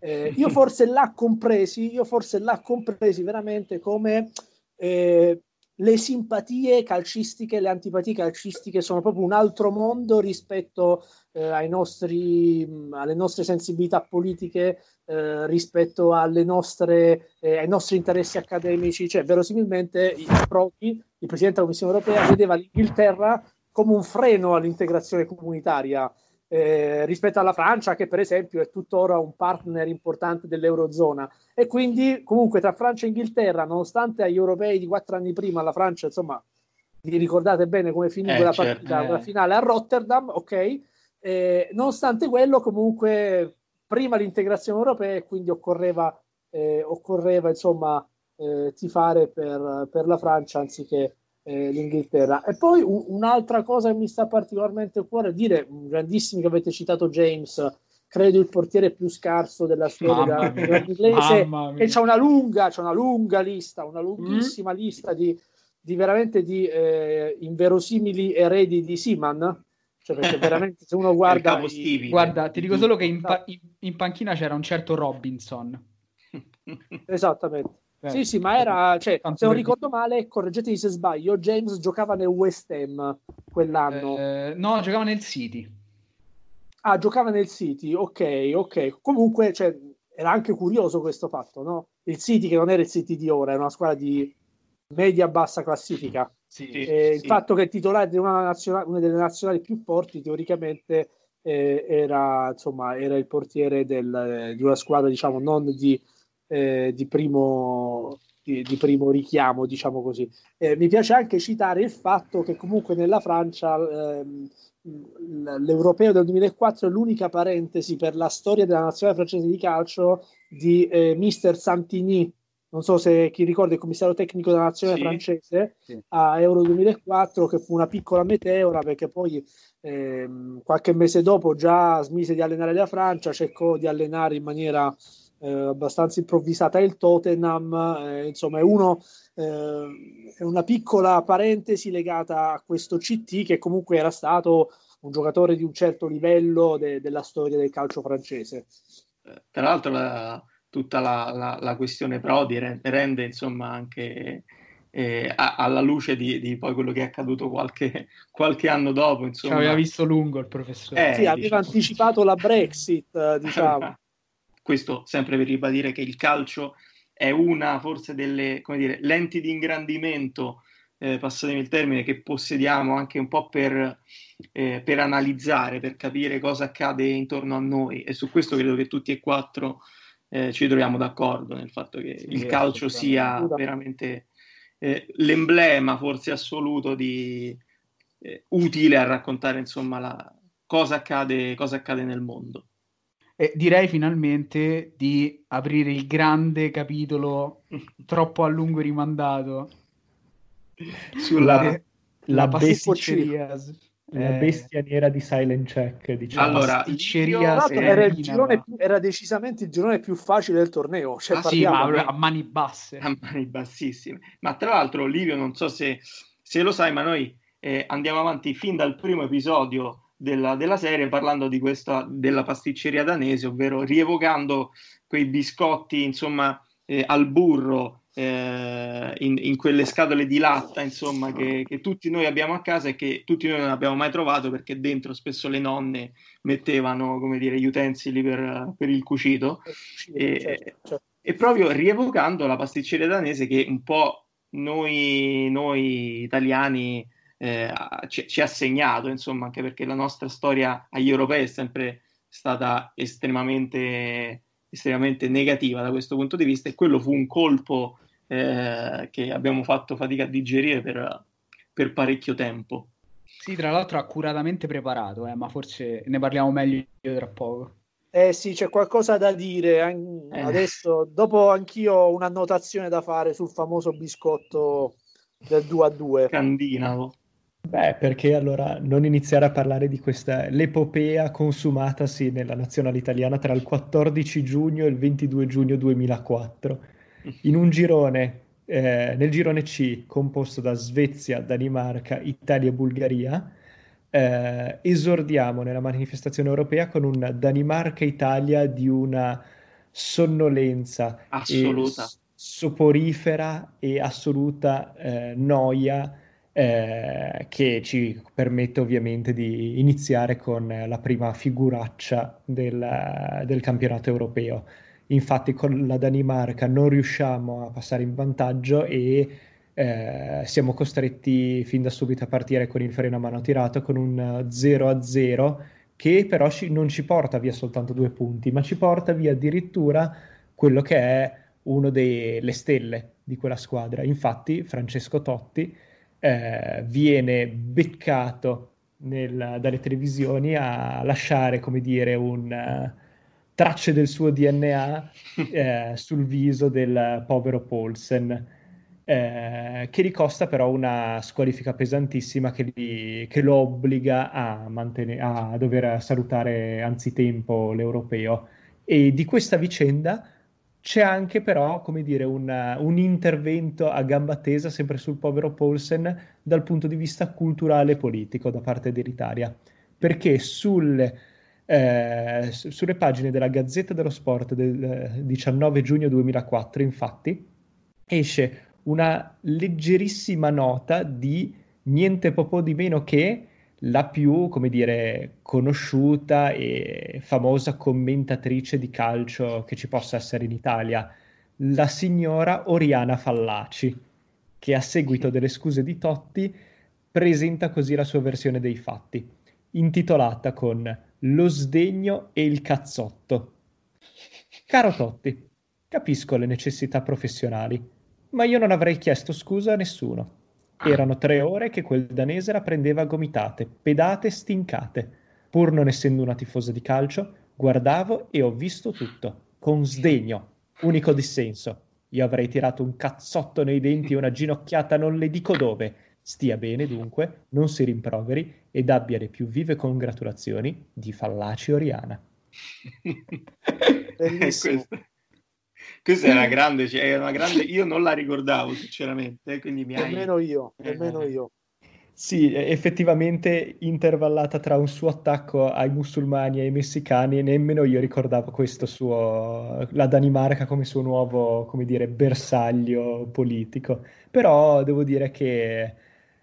Eh, io forse l'ha compresi, io forse l'ha compresi veramente come eh, le simpatie calcistiche, le antipatie calcistiche sono proprio un altro mondo rispetto eh, ai nostri, mh, alle nostre sensibilità politiche, eh, rispetto alle nostre, eh, ai nostri interessi accademici. Cioè, verosimilmente i Prodi, il Presidente della Commissione Europea, vedeva l'Inghilterra come un freno all'integrazione comunitaria eh, rispetto alla Francia, che per esempio è tuttora un partner importante dell'Eurozona. E quindi comunque tra Francia e Inghilterra, nonostante agli europei di quattro anni prima la Francia, insomma, vi ricordate bene come finì eh, quella certo, partita, eh. la finale a Rotterdam, ok? Eh, nonostante quello, comunque, prima l'integrazione europea, e quindi occorreva, eh, occorreva insomma, eh, tifare per, per la Francia anziché eh, l'Inghilterra. E poi un, un'altra cosa che mi sta particolarmente a cuore dire, grandissimi che avete citato, James, credo il portiere più scarso della storia inglese, che c'ha una lunga, c'ha una lunga lista, una lunghissima mm. lista di, di veramente di eh, inverosimili eredi di Seaman. Cioè, perché veramente se uno guarda, i, guarda, ti dico solo che in, pa- in panchina c'era un certo Robinson. Esattamente. Eh, sì, sì, ma era, cioè, se non ricordo male, correggetemi se sbaglio, James giocava nel West Ham quell'anno. Eh, no, giocava nel City. Ah, giocava nel City, ok, ok. Comunque, cioè, era anche curioso questo fatto, no? Il City, che non era il City di ora, era una squadra di media-bassa classifica. Sì, eh, sì. Il fatto che il titolare di una, nazionale, una delle nazionali più forti teoricamente eh, era, insomma, era il portiere del, eh, di una squadra, diciamo, non di, eh, di, primo, di, di primo richiamo, diciamo così. Eh, mi piace anche citare il fatto che comunque nella Francia eh, l'Europeo del duemilaquattro è l'unica parentesi per la storia della nazionale francese di calcio di eh, mister Santini. Non so se chi ricorda il commissario tecnico della nazionale sì, francese sì. a Euro duemilaquattro, che fu una piccola meteora, perché poi ehm, qualche mese dopo già smise di allenare la Francia, cercò di allenare in maniera eh, abbastanza improvvisata il Tottenham. Eh, insomma, è, uno, eh, è una piccola parentesi legata a questo C T, che comunque era stato un giocatore di un certo livello de- della storia del calcio francese. Tra l'altro la... tutta la, la, la questione Prodi rende, rende insomma anche eh, a, alla luce di, di poi quello che è accaduto qualche, qualche anno dopo, insomma. Ci aveva visto lungo il professore. Eh, sì, aveva diciamo. anticipato la Brexit, diciamo. Questo sempre per ribadire che il calcio è una forse delle, come dire, lenti di ingrandimento, eh, passatemi il termine, che possediamo anche un po' per, eh, per analizzare, per capire cosa accade intorno a noi, e su questo credo che tutti e quattro Eh, ci troviamo d'accordo nel fatto che sì, il calcio sia veramente eh, l'emblema forse assoluto di eh, utile a raccontare insomma la, cosa accade, cosa accade nel mondo. Eh, direi finalmente di aprire il grande capitolo troppo a lungo rimandato sulla la pasticceria. La bestia nera di Silent Check, diciamo. Allora, era, il girone, era decisamente il girone più facile del torneo, cioè, ah, sì, ma a mani basse, a mani bassissime. Ma tra l'altro, Livio, non so se, se lo sai, ma noi eh, andiamo avanti fin dal primo episodio della, della serie parlando di questa della pasticceria danese, ovvero rievocando quei biscotti, insomma, eh, al burro. Eh, in, in quelle scatole di latta, insomma, che, che tutti noi abbiamo a casa e che tutti noi non abbiamo mai trovato, perché dentro spesso le nonne mettevano, come dire, gli utensili per, per il cucito, e, certo, certo. e proprio rievocando la pasticceria danese, che un po' noi, noi italiani eh, ci, ci ha segnato, insomma, anche perché la nostra storia agli europei è sempre stata estremamente estremamente negativa da questo punto di vista, e quello fu un colpo eh, che abbiamo fatto fatica a digerire per, per parecchio tempo. Sì, tra l'altro accuratamente preparato, eh, ma forse ne parliamo meglio tra poco. Eh sì, c'è qualcosa da dire adesso, eh. Dopo anch'io ho un'annotazione da fare sul famoso biscotto del due a due. Scandinavo. Beh, perché allora non iniziare a parlare di questa l'epopea consumatasi nella nazionale italiana tra il quattordici giugno e il ventidue giugno duemilaquattro, in un girone, eh, nel girone C, composto da Svezia, Danimarca, Italia e Bulgaria, eh, esordiamo nella manifestazione europea con un Danimarca-Italia di una sonnolenza assoluta, e soporifera e assoluta eh, noia. Eh, che ci permette ovviamente di iniziare con la prima figuraccia del, del campionato europeo. Infatti con la Danimarca non riusciamo a passare in vantaggio e eh, siamo costretti fin da subito a partire con il freno a mano tirato, con un zero a zero che però ci, non ci porta via soltanto due punti, ma ci porta via addirittura quello che è uno delle stelle di quella squadra. Infatti Francesco Totti Eh, viene beccato nel, dalle televisioni a lasciare, come dire, un, uh, tracce del suo D N A eh, sul viso del povero Paulsen, eh, che gli costa però una squalifica pesantissima che, li, che lo obbliga a, manten- a dover salutare anzitempo l'Europeo. E di questa vicenda c'è anche però, come dire, una, un intervento a gamba tesa sempre sul povero Paulsen dal punto di vista culturale e politico da parte dell'Italia, perché sul, eh, sulle pagine della Gazzetta dello Sport del diciannove giugno duemilaquattro, infatti, esce una leggerissima nota di niente po' di meno che la più, come dire, conosciuta e famosa commentatrice di calcio che ci possa essere in Italia, la signora Oriana Fallaci, che a seguito delle scuse di Totti presenta così la sua versione dei fatti, intitolata con "Lo sdegno e il cazzotto". Caro Totti, capisco le necessità professionali, ma io non avrei chiesto scusa a nessuno. Erano tre ore che quel danese la prendeva a gomitate, pedate e stincate. Pur non essendo una tifosa di calcio, guardavo e ho visto tutto, con sdegno, unico dissenso. Io avrei tirato un cazzotto nei denti e una ginocchiata non le dico dove. Stia bene dunque, non si rimproveri ed abbia le più vive congratulazioni di Fallaci Oriana. Bellissimo. Questa era grande, cioè, era una grande, io non la ricordavo sinceramente, quindi mi hai... Nemmeno io, nemmeno io. Sì, effettivamente intervallata tra un suo attacco ai musulmani e ai messicani, nemmeno io ricordavo questo suo, la Danimarca come suo nuovo, come dire, bersaglio politico. Però devo dire che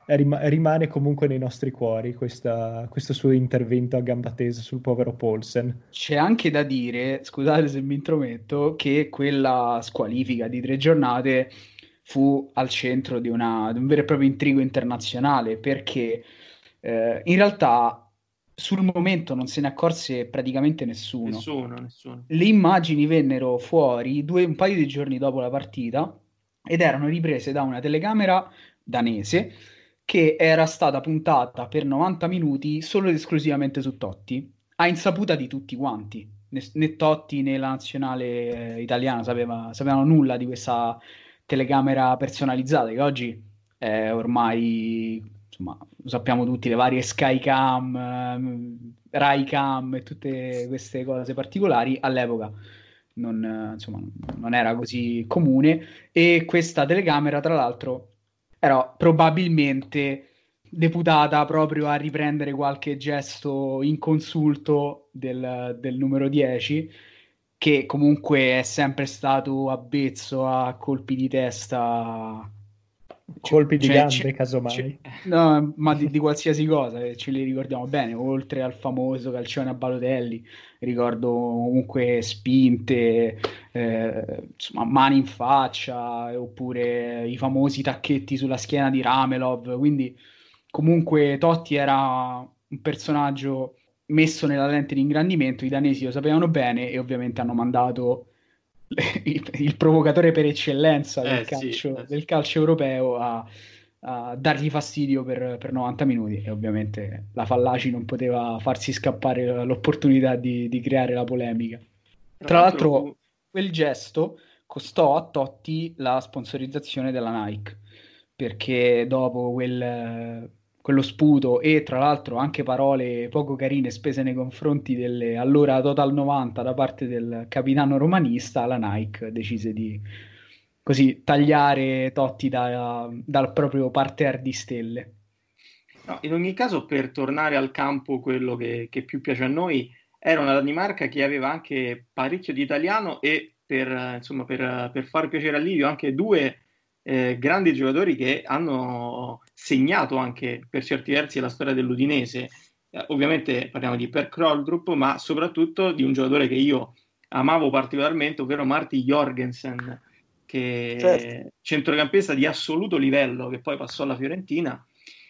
rim- rimane comunque nei nostri cuori questa, questo suo intervento a gamba tesa sul povero Paulsen. C'è anche da dire, scusate se mi intrometto, che quella squalifica di tre giornate fu al centro di, una, di un vero e proprio intrigo internazionale, perché eh, in realtà sul momento non se ne accorse praticamente nessuno. Nessuno, nessuno. Le immagini vennero fuori due, un paio di giorni dopo la partita ed erano riprese da una telecamera danese che era stata puntata per novanta minuti solo ed esclusivamente su Totti, a insaputa di tutti quanti. Né Totti né la nazionale eh, italiana sapeva, sapevano nulla di questa telecamera personalizzata, che oggi è ormai, insomma, lo sappiamo tutti, le varie Skycam, eh, Raicam e tutte queste cose particolari. All'epoca non, eh, insomma, non era così comune, e questa telecamera, tra l'altro, era probabilmente deputata proprio a riprendere qualche gesto inconsulto del, del numero dieci, che comunque è sempre stato avvezzo a colpi di testa, colpi di cioè, gambe c- casomai c- no, ma di, di qualsiasi cosa, ce li ricordiamo bene, oltre al famoso calcione a Balotelli, ricordo comunque spinte, eh, insomma, mani in faccia, oppure i famosi tacchetti sulla schiena di Ramelov. Quindi comunque Totti era un personaggio messo nella lente di ingrandimento, i danesi lo sapevano bene e ovviamente hanno mandato Il, il provocatore per eccellenza del, eh, calcio, sì, eh, del calcio europeo a, a dargli fastidio per, per novanta minuti, e ovviamente la Fallaci non poteva farsi scappare l'opportunità di, di creare la polemica. Tra, tra l'altro, l'altro quel gesto costò a Totti la sponsorizzazione della Nike, perché dopo quel, quello sputo e tra l'altro anche parole poco carine spese nei confronti delle allora Total novanta da parte del capitano romanista, la Nike decise di così tagliare Totti da, dal proprio parterre di stelle. No, in ogni caso, per tornare al campo, quello che, che più piace a noi, era una Danimarca che aveva anche parecchio di italiano e per, insomma, per, per far piacere a Livio anche due eh, grandi giocatori che hanno segnato anche per certi versi la storia dell'Udinese. Eh, ovviamente parliamo di Per Kroldrup, ma soprattutto di un giocatore che io amavo particolarmente, ovvero Martti Jorgensen, che certo. centrocampista di assoluto livello, che poi passò alla Fiorentina,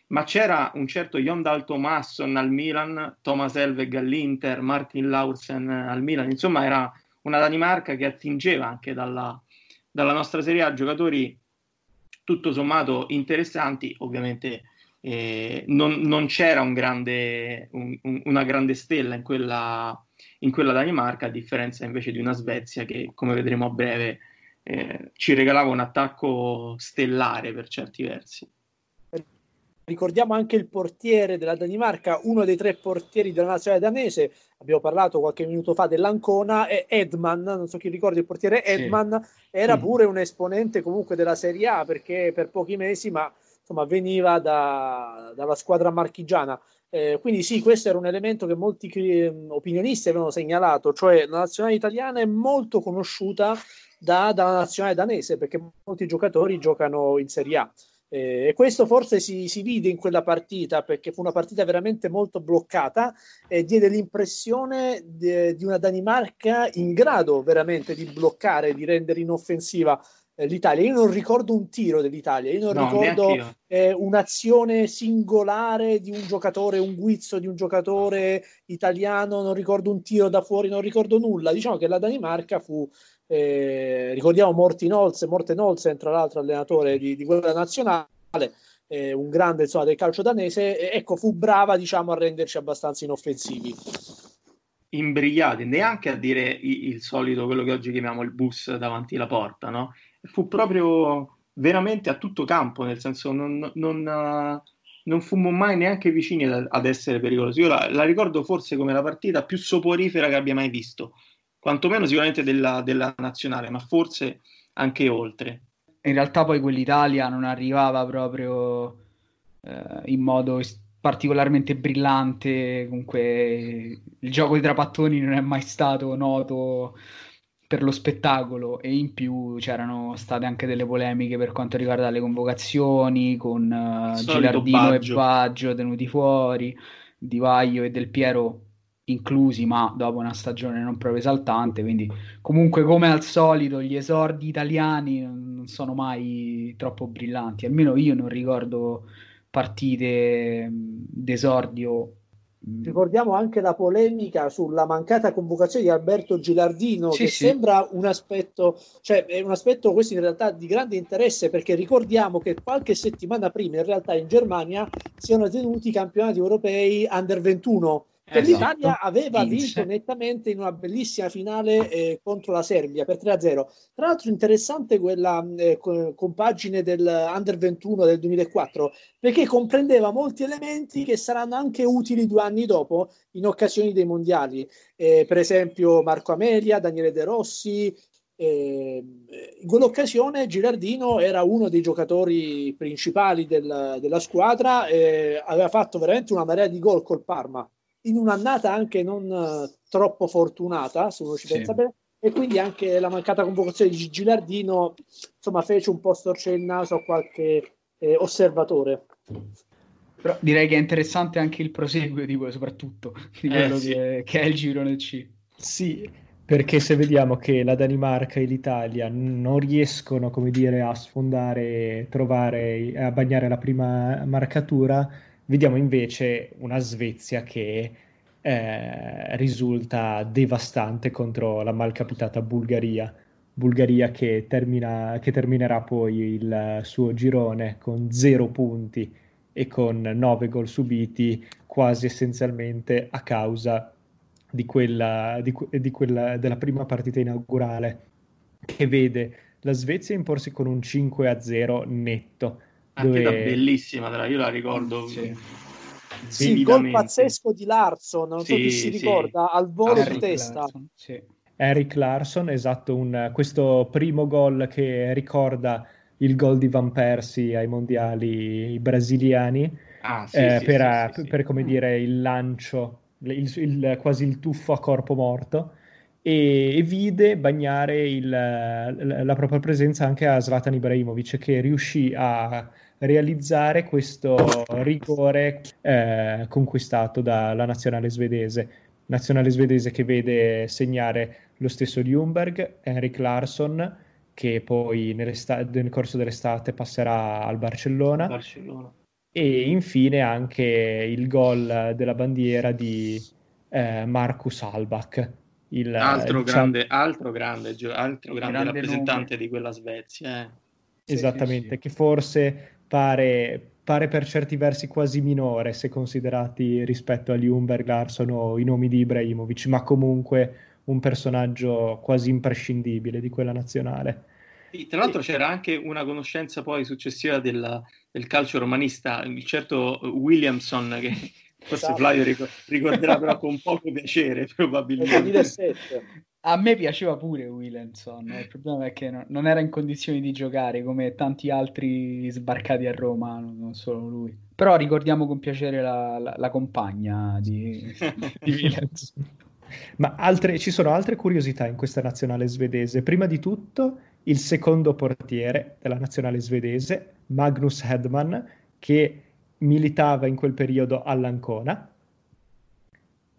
ma c'era un certo Jon Dahl Tomasson al Milan, Thomas Helveg all'Inter, Martin Laursen al Milan. Insomma, era una Danimarca che attingeva anche dalla, dalla nostra Serie A giocatori tutto sommato interessanti. Ovviamente eh, non, non c'era un grande, un, un, una grande stella in quella, in quella Danimarca, a differenza invece di una Svezia che, come vedremo a breve, eh, ci regalava un attacco stellare per certi versi. Ricordiamo anche il portiere della Danimarca, uno dei tre portieri della nazionale danese. Abbiamo parlato qualche minuto fa dell'Ancona, e Edman, non so chi ricorda il portiere Edman, sì. Era pure un esponente comunque della Serie A, perché per pochi mesi, ma insomma veniva da, dalla squadra marchigiana. Eh, quindi sì, questo era un elemento che molti eh, opinionisti avevano segnalato, cioè la nazionale italiana è molto conosciuta da, dalla nazionale danese, perché molti giocatori giocano in Serie A. Eh, e questo forse si, si vide in quella partita, perché fu una partita veramente molto bloccata e diede l'impressione de, di una Danimarca in grado veramente di bloccare, di rendere inoffensiva eh, l'Italia. Io non ricordo un tiro dell'Italia, io non no, ricordo eh, un'azione singolare di un giocatore, un guizzo di un giocatore italiano, non ricordo un tiro da fuori, non ricordo nulla. Diciamo che la Danimarca fu... Eh, ricordiamo Morten Olsen, Morten Olsen tra l'altro allenatore di, di quella nazionale, eh, un grande insomma del calcio danese, eh, ecco, fu brava diciamo a renderci abbastanza inoffensivi, imbrigliati, neanche a dire il, il solito, quello che oggi chiamiamo il bus davanti alla porta, no? Fu proprio veramente a tutto campo, nel senso non, non, non fummo mai neanche vicini ad essere pericolosi. Io la, la ricordo forse come la partita più soporifera che abbia mai visto, quantomeno sicuramente della, della nazionale, ma forse anche oltre. In realtà poi quell'Italia non arrivava proprio eh, in modo particolarmente brillante, comunque il gioco dei trapattoni non è mai stato noto per lo spettacolo, e in più c'erano state anche delle polemiche per quanto riguarda le convocazioni, con eh, Gilardino Baggio. e Baggio tenuti fuori, Di Vaio e Del Piero inclusi, ma dopo una stagione non proprio esaltante. Quindi comunque, come al solito, gli esordi italiani non sono mai troppo brillanti, almeno io non ricordo partite d'esordio. Ricordiamo anche la polemica sulla mancata convocazione di Alberto Gilardino, sì, che sì. Sembra un aspetto, cioè è un aspetto questo in realtà di grande interesse, perché ricordiamo che qualche settimana prima in realtà in Germania si erano tenuti i campionati europei under ventuno, che esatto. L'Italia aveva vinto nettamente in una bellissima finale eh, contro la Serbia per tre a zero. Tra l'altro interessante quella eh, compagine del under ventuno del duemilaquattro, perché comprendeva molti elementi che saranno anche utili due anni dopo in occasioni dei mondiali, eh, per esempio Marco Amelia, Daniele De Rossi. Eh, in quell'occasione Gilardino era uno dei giocatori principali del, della squadra, eh, aveva fatto veramente una marea di gol col Parma in un'annata anche non uh, troppo fortunata, se uno ci pensa sì. Bene, e quindi anche la mancata convocazione di Gilardino insomma fece un po' storcere il naso a qualche eh, osservatore. Però direi che è interessante anche il proseguo di quello, soprattutto di quello eh, sì. che, che è il girone C. Sì, perché se vediamo che la Danimarca e l'Italia non riescono, come dire, a sfondare, trovare, a bagnare la prima marcatura, vediamo invece una Svezia che eh, risulta devastante contro la malcapitata Bulgaria. Bulgaria che, termina, che terminerà poi il suo girone con zero punti e con nove gol subiti, quasi essenzialmente a causa di quella, di, di quella della prima partita inaugurale, che vede la Svezia imporsi con un cinque a zero netto. Anche da bellissima, io la ricordo. Sì, sì, gol pazzesco di Larsson, non so chi si ricorda, sì. Al volo di testa. Larsson, sì. Eric Larsson, esatto, un, questo primo gol che ricorda il gol di Van Persie ai mondiali brasiliani, ah, sì, eh, sì, per, sì, sì, per, come dire, il lancio, il, il, quasi il tuffo a corpo morto, e vide bagnare il, la, la propria presenza anche a Zlatan Ibrahimovic, che riuscì a realizzare questo rigore eh, conquistato dalla nazionale svedese nazionale svedese che vede segnare lo stesso Ljungberg, Henrik Larsson, che poi nel corso dell'estate passerà al Barcellona, Barcellona. E infine anche il gol della bandiera di eh, Marcus Halbach, il, altro, diciamo, grande, altro grande altro grande, grande rappresentante nome. Di quella Svezia eh. Esattamente, sì, sì, sì. Che forse pare pare per certi versi quasi minore se considerati rispetto agli Ljungberg, sono i nomi di Ibrahimovic, ma comunque un personaggio quasi imprescindibile di quella nazionale. Sì, tra l'altro c'era anche una conoscenza poi successiva della, del calcio romanista, il certo Williamson che forse esatto. Flavio ricorderà però con poco piacere probabilmente. duemilasette A me piaceva pure Williamson, il problema è che no, non era in condizioni di giocare come tanti altri sbarcati a Roma, non solo lui. Però ricordiamo con piacere la, la, la compagna di, di Williamson. Ma altre, ci sono altre curiosità in questa nazionale svedese. Prima di tutto il secondo portiere della nazionale svedese, Magnus Hedman, che militava in quel periodo all'Ancona,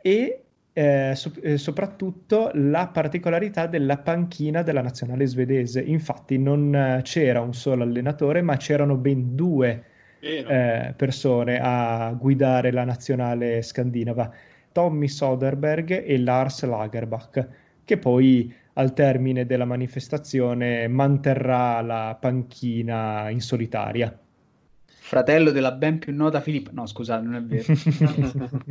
e eh, so- eh, soprattutto la particolarità della panchina della nazionale svedese. Infatti non eh, c'era un solo allenatore, ma c'erano ben due eh, persone a guidare la nazionale scandinava, Tommy Soderberg e Lars Lagerbäck, che poi al termine della manifestazione manterrà la panchina in solitaria. Fratello della ben più nota Filippa. No, scusate, non è vero.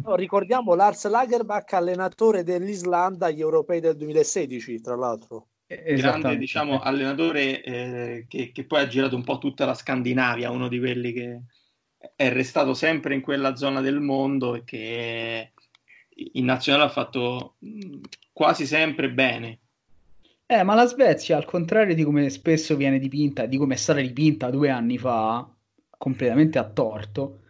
No, ricordiamo Lars Lagerbäck, allenatore dell'Islanda agli europei del duemilasedici, tra l'altro. Grande, diciamo, allenatore eh, che, che poi ha girato un po' tutta la Scandinavia, uno di quelli che è restato sempre in quella zona del mondo e che in nazionale ha fatto quasi sempre bene. Eh, ma la Svezia, al contrario di come spesso viene dipinta, di come è stata dipinta due anni fa, completamente a torto,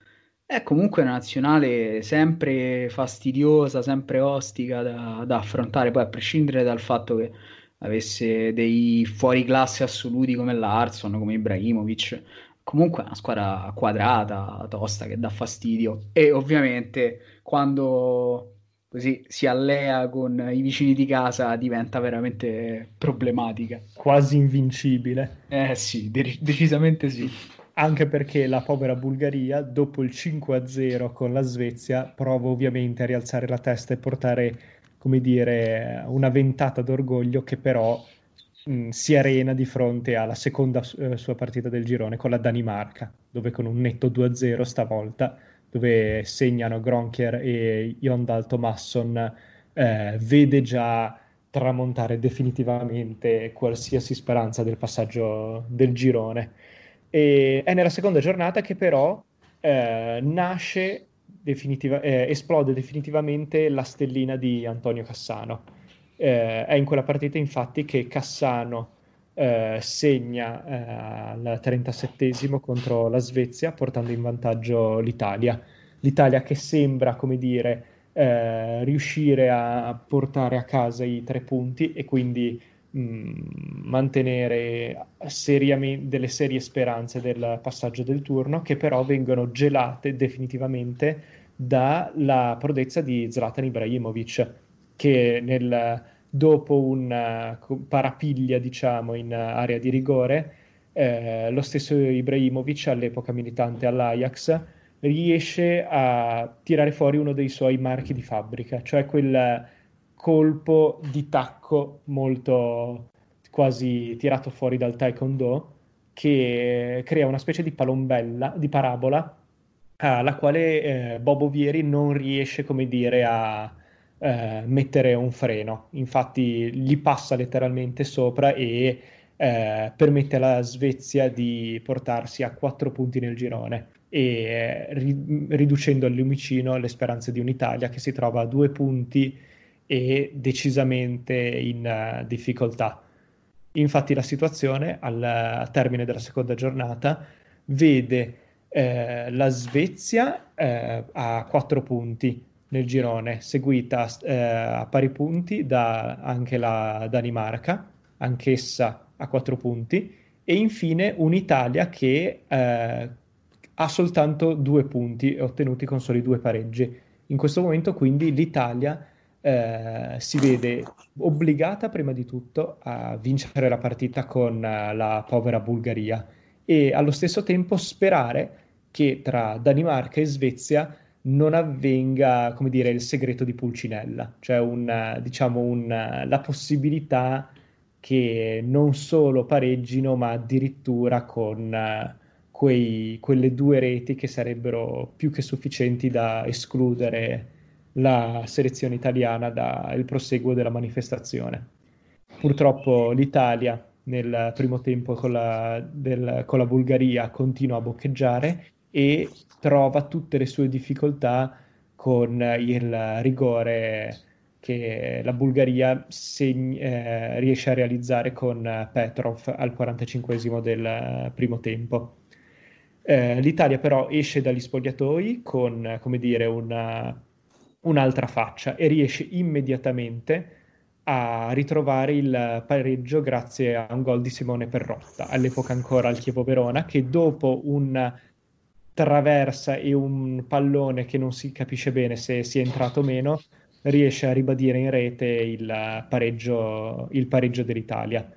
è comunque una nazionale sempre fastidiosa, sempre ostica da, da affrontare, poi a prescindere dal fatto che avesse dei fuoriclasse assoluti come Larsson, come Ibrahimovic, comunque è una squadra quadrata, tosta, che dà fastidio, e ovviamente quando così si allea con i vicini di casa diventa veramente problematica, quasi invincibile. Eh sì, de- decisamente sì. Anche perché la povera Bulgaria, dopo il cinque a zero con la Svezia, prova ovviamente a rialzare la testa e portare, come dire, una ventata d'orgoglio, che però mh, si arena di fronte alla seconda eh, sua partita del girone con la Danimarca, dove con un netto due a zero stavolta, dove segnano Gronkier e Jon Dahl Tomasson, eh, vede già tramontare definitivamente qualsiasi speranza del passaggio del girone. E è nella seconda giornata che però eh, nasce definitiva, eh, esplode definitivamente la stellina di Antonio Cassano. Eh, è in quella partita infatti che Cassano eh, segna eh, al trentasettesimo contro la Svezia, portando in vantaggio l'Italia. L'Italia che sembra, come dire, eh, riuscire a portare a casa i tre punti e quindi mantenere seriamente delle serie speranze del passaggio del turno, che però vengono gelate definitivamente dalla prodezza di Zlatan Ibrahimovic, che nel, dopo una parapiglia, diciamo, in area di rigore, eh, lo stesso Ibrahimovic, all'epoca militante all'Ajax, riesce a tirare fuori uno dei suoi marchi di fabbrica, cioè quel colpo di tacco molto quasi tirato fuori dal taekwondo, che crea una specie di palombella, di parabola, alla quale eh, Bobo Vieri non riesce, come dire, a eh, mettere un freno. Infatti gli passa letteralmente sopra e eh, permette alla Svezia di portarsi a quattro punti nel girone, e eh, ri- riducendo al lumicino le speranze di un'Italia che si trova a due punti e decisamente in uh, difficoltà. Infatti la situazione al, al termine della seconda giornata vede eh, la Svezia eh, a quattro punti nel girone, seguita eh, a pari punti da anche la Danimarca, anch'essa a quattro punti, e infine un'Italia che eh, ha soltanto due punti ottenuti con soli due pareggi. In questo momento quindi l'Italia Eh, si vede obbligata prima di tutto a vincere la partita con la povera Bulgaria, e allo stesso tempo sperare che tra Danimarca e Svezia non avvenga, come dire, il segreto di Pulcinella, cioè un, diciamo un, la possibilità che non solo pareggino ma addirittura con quei, quelle due reti che sarebbero più che sufficienti da escludere la selezione italiana dal proseguo della manifestazione. Purtroppo l'Italia nel primo tempo con la, del, con la Bulgaria continua a boccheggiare e trova tutte le sue difficoltà con il rigore che la Bulgaria seg- eh, riesce a realizzare con Petrov al quarantacinquesimo del primo tempo. Eh, L'Italia però esce dagli spogliatoi con, come dire, una... un'altra faccia e riesce immediatamente a ritrovare il pareggio grazie a un gol di Simone Perrotta, all'epoca ancora al Chievo Verona, che dopo un traversa e un pallone che non si capisce bene se sia entrato o meno, riesce a ribadire in rete il pareggio, il pareggio dell'Italia.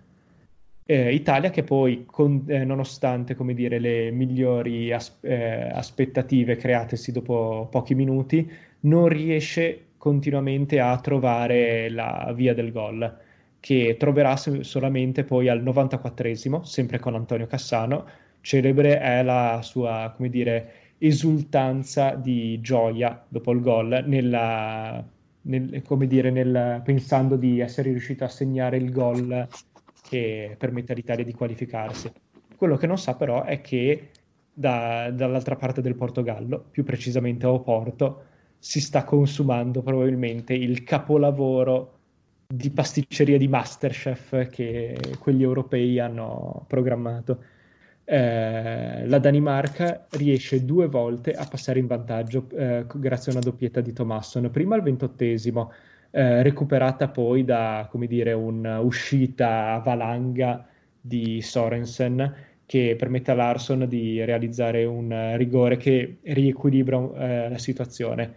Eh, Italia che poi, con, eh, nonostante, come dire, le migliori as- eh, aspettative createsi dopo pochi minuti, non riesce continuamente a trovare la via del gol, che troverà solamente poi al novantaquattresimo, sempre con Antonio Cassano. Celebre è la sua, come dire, esultanza di gioia dopo il gol, nella, nel, come dire, nel, pensando di essere riuscito a segnare il gol che permette all'Italia di qualificarsi. Quello che non sa però è che da, dall'altra parte del Portogallo, più precisamente a Oporto, si sta consumando probabilmente il capolavoro di pasticceria di MasterChef che quelli europei hanno programmato. Eh, la Danimarca riesce due volte a passare in vantaggio eh, grazie a una doppietta di Tomasson, prima al ventottesimo, eh, recuperata poi da, come dire, un'uscita a valanga di Sorensen, che permette a Larsson di realizzare un rigore che riequilibra eh, la situazione.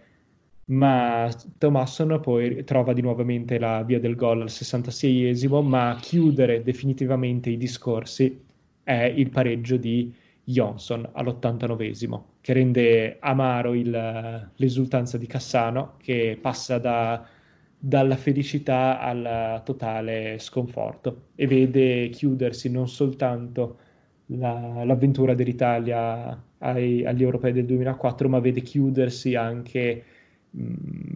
Ma Tomasson poi trova di nuovamente la via del gol al sessantaseiesimo, ma a chiudere definitivamente i discorsi è il pareggio di Jonsson all'ottantanovesimo, che rende amaro il, l'esultanza di Cassano, che passa da, dalla felicità al totale sconforto e vede chiudersi non soltanto la, l'avventura dell'Italia ai, agli Europei del duemilaquattro, ma vede chiudersi anche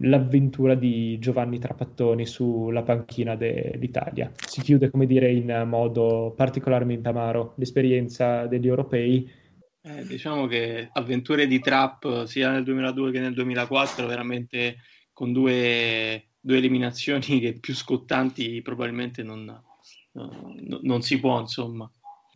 l'avventura di Giovanni Trapattoni sulla panchina dell'Italia. Si chiude, come dire, in modo particolarmente amaro l'esperienza degli europei. Eh, diciamo che avventure di Trap sia nel duemiladue che nel duemilaquattro, veramente con due, due eliminazioni che più scottanti probabilmente non, no, non si può, insomma.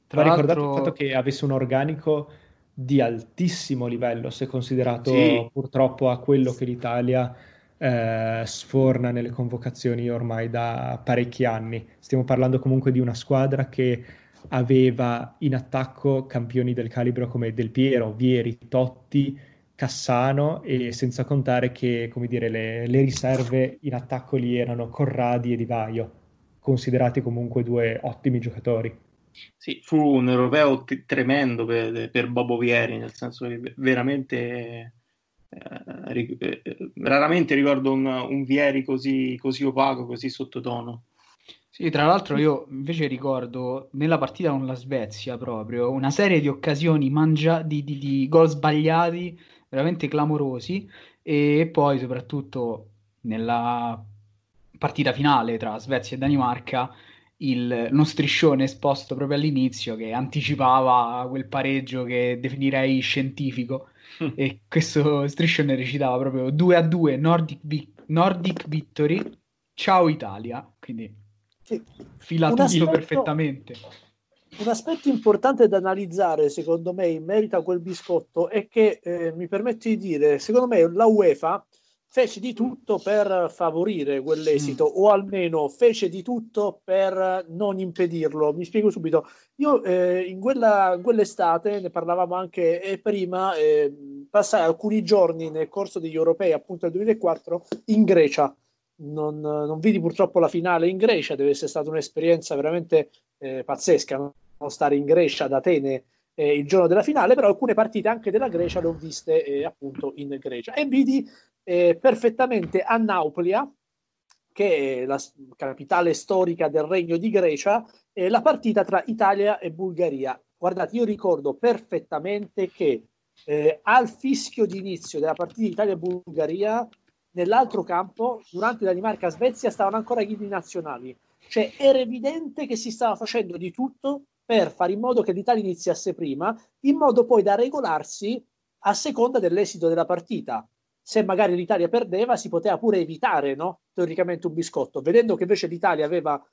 Tra Ma ricordate altro... il fatto che avesse un organico di altissimo livello, se considerato sì. purtroppo a quello che l'Italia eh, sforna nelle convocazioni ormai da parecchi anni. Stiamo parlando comunque di una squadra che aveva in attacco campioni del calibro come Del Piero, Vieri, Totti, Cassano, e senza contare che, come dire, le, le riserve in attacco lì erano Corradi e Di Vaio, considerati comunque due ottimi giocatori. Sì, fu un europeo t- tremendo per, per Bobo Vieri, nel senso che veramente eh, ric- eh, raramente ricordo un, un Vieri così, così opaco, così sottotono. Sì, tra l'altro io invece ricordo nella partita con la Svezia proprio una serie di occasioni mangia- di, di, di gol sbagliati veramente clamorosi, e poi soprattutto nella partita finale tra Svezia e Danimarca Il, uno striscione esposto proprio all'inizio che anticipava quel pareggio che definirei scientifico, mm. e questo striscione recitava proprio due a due Nordic, vi- Nordic Victory, ciao Italia, quindi sì. filatorio perfettamente. Un aspetto importante da analizzare secondo me in merito a quel biscotto è che, eh, mi permetto di dire, secondo me la UEFA fece di tutto per favorire quell'esito, mm. o almeno fece di tutto per non impedirlo. Mi spiego subito. Io eh, in, quella, in quell'estate, ne parlavamo anche eh, prima, eh, passai alcuni giorni nel corso degli europei, appunto del duemilaquattro, in Grecia. Non, non vidi purtroppo la finale in Grecia, deve essere stata un'esperienza veramente eh, pazzesca, non stare in Grecia, ad Atene, Eh, il giorno della finale, però alcune partite anche della Grecia le ho viste eh, appunto in Grecia, e vidi eh, perfettamente a Nauplia, che è la capitale storica del Regno di Grecia, eh, la partita tra Italia e Bulgaria, Guardate, io ricordo perfettamente che eh, al fischio di inizio della partita Italia-Bulgaria, nell'altro campo, durante Danimarca-Svezia, stavano ancora gli inni nazionali. Cioè era evidente che si stava facendo di tutto per fare in modo che l'Italia iniziasse prima, in modo poi da regolarsi a seconda dell'esito della partita. Se magari l'Italia perdeva, si poteva pure evitare, no? Teoricamente un biscotto. Vedendo che invece l'Italia aveva,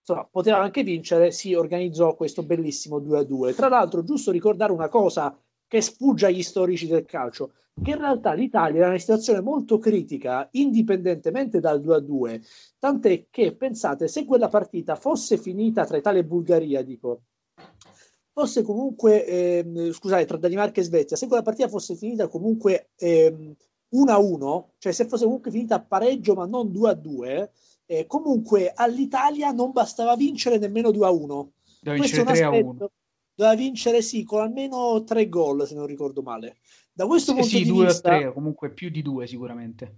insomma, poteva anche vincere, si organizzò questo bellissimo due a due. Tra l'altro, giusto ricordare una cosa che sfugge agli storici del calcio, che in realtà l'Italia era in una situazione molto critica, indipendentemente dal due a due, tant'è che, pensate, se quella partita fosse finita tra Italia e Bulgaria, dico, fosse comunque, ehm, scusate, tra Danimarca e Svezia, se quella partita fosse finita comunque ehm, uno a uno, cioè se fosse comunque finita a pareggio ma non due a due, eh, comunque all'Italia non bastava vincere nemmeno due a uno. Deve vincere tre a uno. Doveva vincere sì con almeno tre gol, se non ricordo male. Da questo punto sì, di due vista, o tre, comunque più di due sicuramente.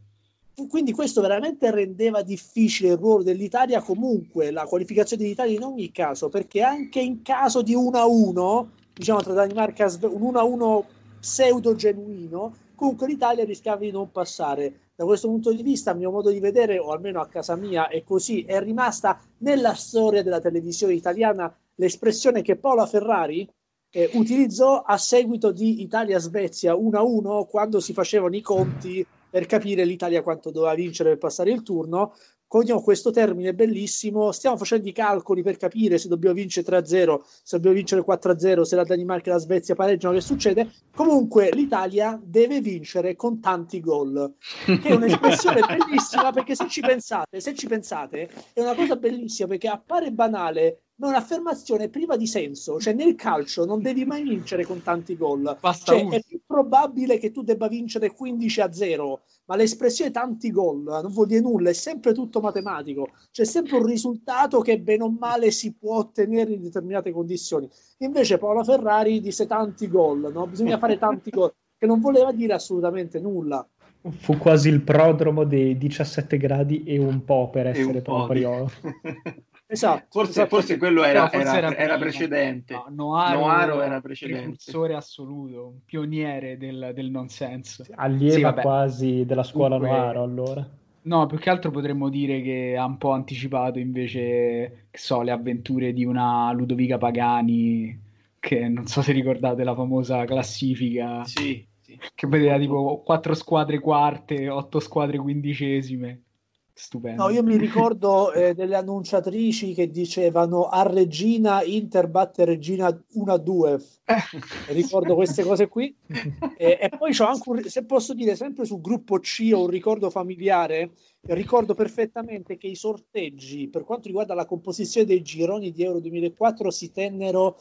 Quindi questo veramente rendeva difficile il ruolo dell'Italia, comunque la qualificazione dell'Italia in ogni caso, perché anche in caso di uno a uno, diciamo tra Danimarca, un uno a uno pseudo genuino, comunque l'Italia rischiava di non passare. Da questo punto di vista, a mio modo di vedere, o almeno a casa mia è così, è rimasta nella storia della televisione italiana l'espressione che Paola Ferrari eh, utilizzò a seguito di Italia-Svezia uno a uno, quando si facevano i conti per capire l'Italia quanto doveva vincere per passare il turno, con questo termine bellissimo: stiamo facendo i calcoli per capire se dobbiamo vincere tre a zero, se dobbiamo vincere quattro a zero, se la Danimarca e la Svezia pareggiano, che succede? Comunque l'Italia deve vincere con tanti gol, che è un'espressione bellissima, perché se ci pensate, se ci pensate è una cosa bellissima, perché appare banale, ma è un'affermazione priva di senso. Cioè nel calcio non devi mai vincere con tanti gol, basta, cioè, è più probabile che tu debba vincere quindici a zero, ma l'espressione tanti gol non vuol dire nulla, è sempre tutto matematico, c'è sempre un risultato che bene o male si può ottenere in determinate condizioni. Invece Paola Ferrari disse tanti gol, no? Bisogna fare tanti gol, che non voleva dire assolutamente nulla. Fu quasi il prodromo dei diciassette gradi e un po', per essere proprio esatto, forse, esatto. Forse quello era, no, forse era, era, era precedente. No, Noaro, Noaro era precedente, precursore assoluto, un pioniere del, del nonsense, allieva sì, quasi della scuola. Dunque, Noaro allora. No, più che altro potremmo dire che ha un po' anticipato invece, che so, le avventure di una Ludovica Pagani, che non so se ricordate la famosa classifica. Sì. Che vedeva tipo quattro squadre quarte, otto squadre quindicesime. Stupendo. No, io mi ricordo eh, delle annunciatrici che dicevano a Regina Inter batte Regina uno a due. Ricordo queste cose qui. E, e poi c'ho anche, un, se posso dire, sempre sul gruppo C, ho un ricordo familiare. Ricordo perfettamente che i sorteggi per quanto riguarda la composizione dei gironi di Euro duemilaquattro si tennero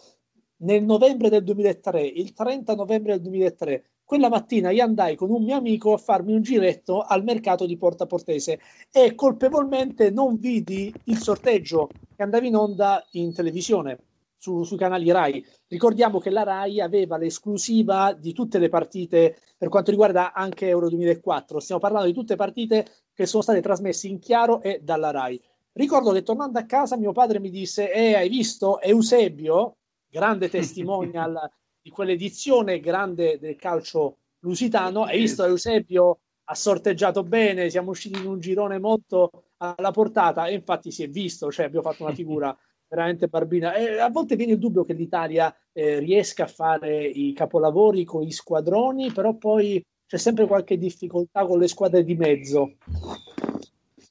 nel novembre del duemilatré, il trenta novembre del duemilatré. Quella mattina io andai con un mio amico a farmi un giretto al mercato di Porta Portese e colpevolmente non vidi il sorteggio che andava in onda in televisione su, sui canali Rai. Ricordiamo che la Rai aveva l'esclusiva di tutte le partite per quanto riguarda anche Euro duemilaquattro. Stiamo parlando di tutte partite che sono state trasmesse in chiaro e dalla Rai. Ricordo che tornando a casa mio padre mi disse «Eh, hai visto Eusebio?» Grande testimonial di quell'edizione grande del calcio lusitano. Hai visto Eusebio, ha sorteggiato bene, siamo usciti in un girone molto alla portata, e infatti si è visto, cioè abbiamo fatto una figura veramente barbina. E a volte viene il dubbio che l'Italia eh, riesca a fare i capolavori con gli squadroni, però poi c'è sempre qualche difficoltà con le squadre di mezzo.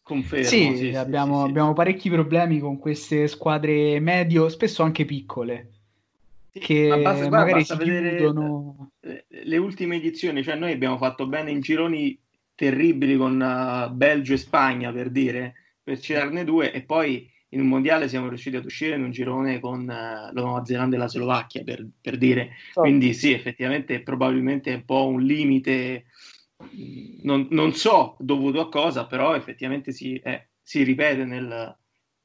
Confermo, sì, sì, abbiamo, sì, sì. abbiamo parecchi problemi con queste squadre medio, spesso anche piccole, che ma basta, guarda, magari basta si vedere chiudono le ultime edizioni. Cioè noi abbiamo fatto bene in gironi terribili con uh, Belgio e Spagna, per dire, per citarne due, e poi in un mondiale siamo riusciti ad uscire in un girone con uh, la Nuova Zelanda e la Slovacchia, per, per dire, sì. Quindi sì, effettivamente probabilmente è un po' un limite, non, non so dovuto a cosa, però effettivamente si, eh, si ripete nel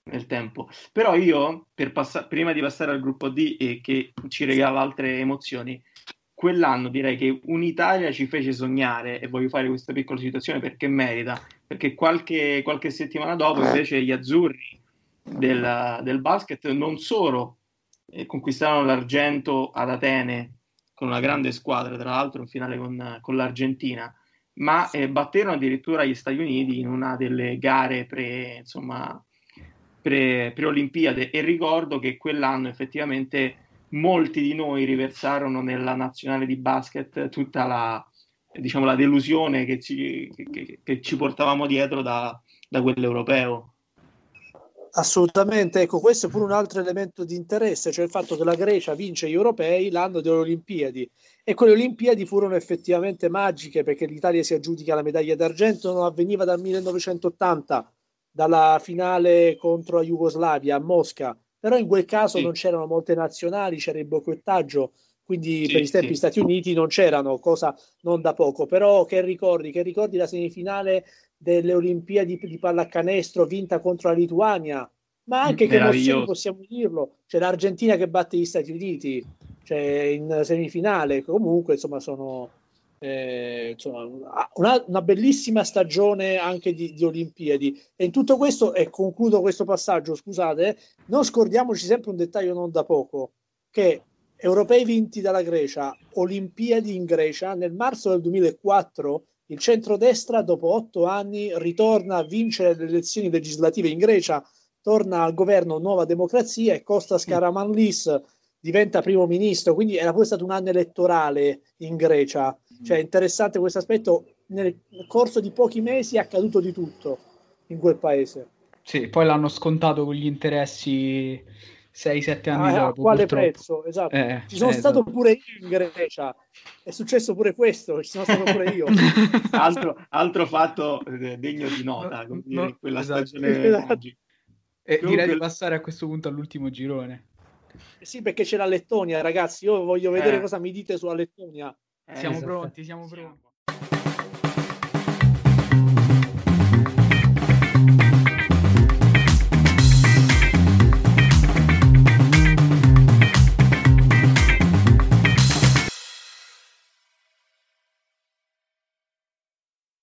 nel tempo. Però io, per passa- prima di passare al gruppo D, e che ci regala altre emozioni, quell'anno direi che un'Italia ci fece sognare, e voglio fare questa piccola citazione perché merita, perché qualche, qualche settimana dopo invece gli azzurri del, del basket non solo eh, conquistarono l'argento ad Atene con una grande squadra, tra l'altro in finale con, con l'Argentina, ma eh, batterono addirittura gli Stati Uniti in una delle gare pre, insomma, pre, pre-olimpiade, e ricordo che quell'anno effettivamente molti di noi riversarono nella nazionale di basket tutta la, diciamo, la delusione che ci, che, che ci portavamo dietro da, da quell'europeo. Assolutamente, ecco, questo è pure un altro elemento di interesse, cioè il fatto che la Grecia vince gli europei l'anno delle Olimpiadi, e quelle Olimpiadi furono effettivamente magiche, perché l'Italia si aggiudica la medaglia d'argento, non avveniva dal millenovecentottanta, dalla finale contro la Jugoslavia a Mosca, però in quel caso sì. non c'erano molte nazionali, c'era il boicottaggio, quindi sì, per i tempi sì. Stati Uniti non c'erano, cosa non da poco, però che ricordi, che ricordi la semifinale delle Olimpiadi di pallacanestro vinta contro la Lituania, ma anche che emozioni, possiamo dirlo, c'è l'Argentina che batte gli Stati Uniti, cioè in semifinale, comunque insomma sono eh, insomma, una, una bellissima stagione anche di, di Olimpiadi, e in tutto questo, e concludo questo passaggio, scusate, non scordiamoci sempre un dettaglio non da poco, che europei vinti dalla Grecia, Olimpiadi in Grecia, nel marzo del duemilaquattro il centrodestra dopo otto anni ritorna a vincere le elezioni legislative in Grecia, torna al governo Nuova Democrazia e Kostas Karamanlis diventa primo ministro, quindi era pure stato un anno elettorale in Grecia, cioè interessante questo aspetto, nel corso di pochi mesi è accaduto di tutto in quel paese. Sì, poi l'hanno scontato con gli interessi sei sette anni ah, dopo. A quale purtroppo. Prezzo? Esatto. Eh, ci sono eh, stato esatto. pure io in Grecia. È successo pure questo. Ci sono stato pure io. altro, altro fatto degno di nota. Come no, dire, quella esatto. stagione. Esatto. E direi quel... di passare a questo punto all'ultimo girone. Eh sì, perché c'è la Lettonia, ragazzi. Io voglio vedere eh. cosa mi dite sulla Lettonia. Eh, siamo esatto. pronti, siamo pronti. Siamo.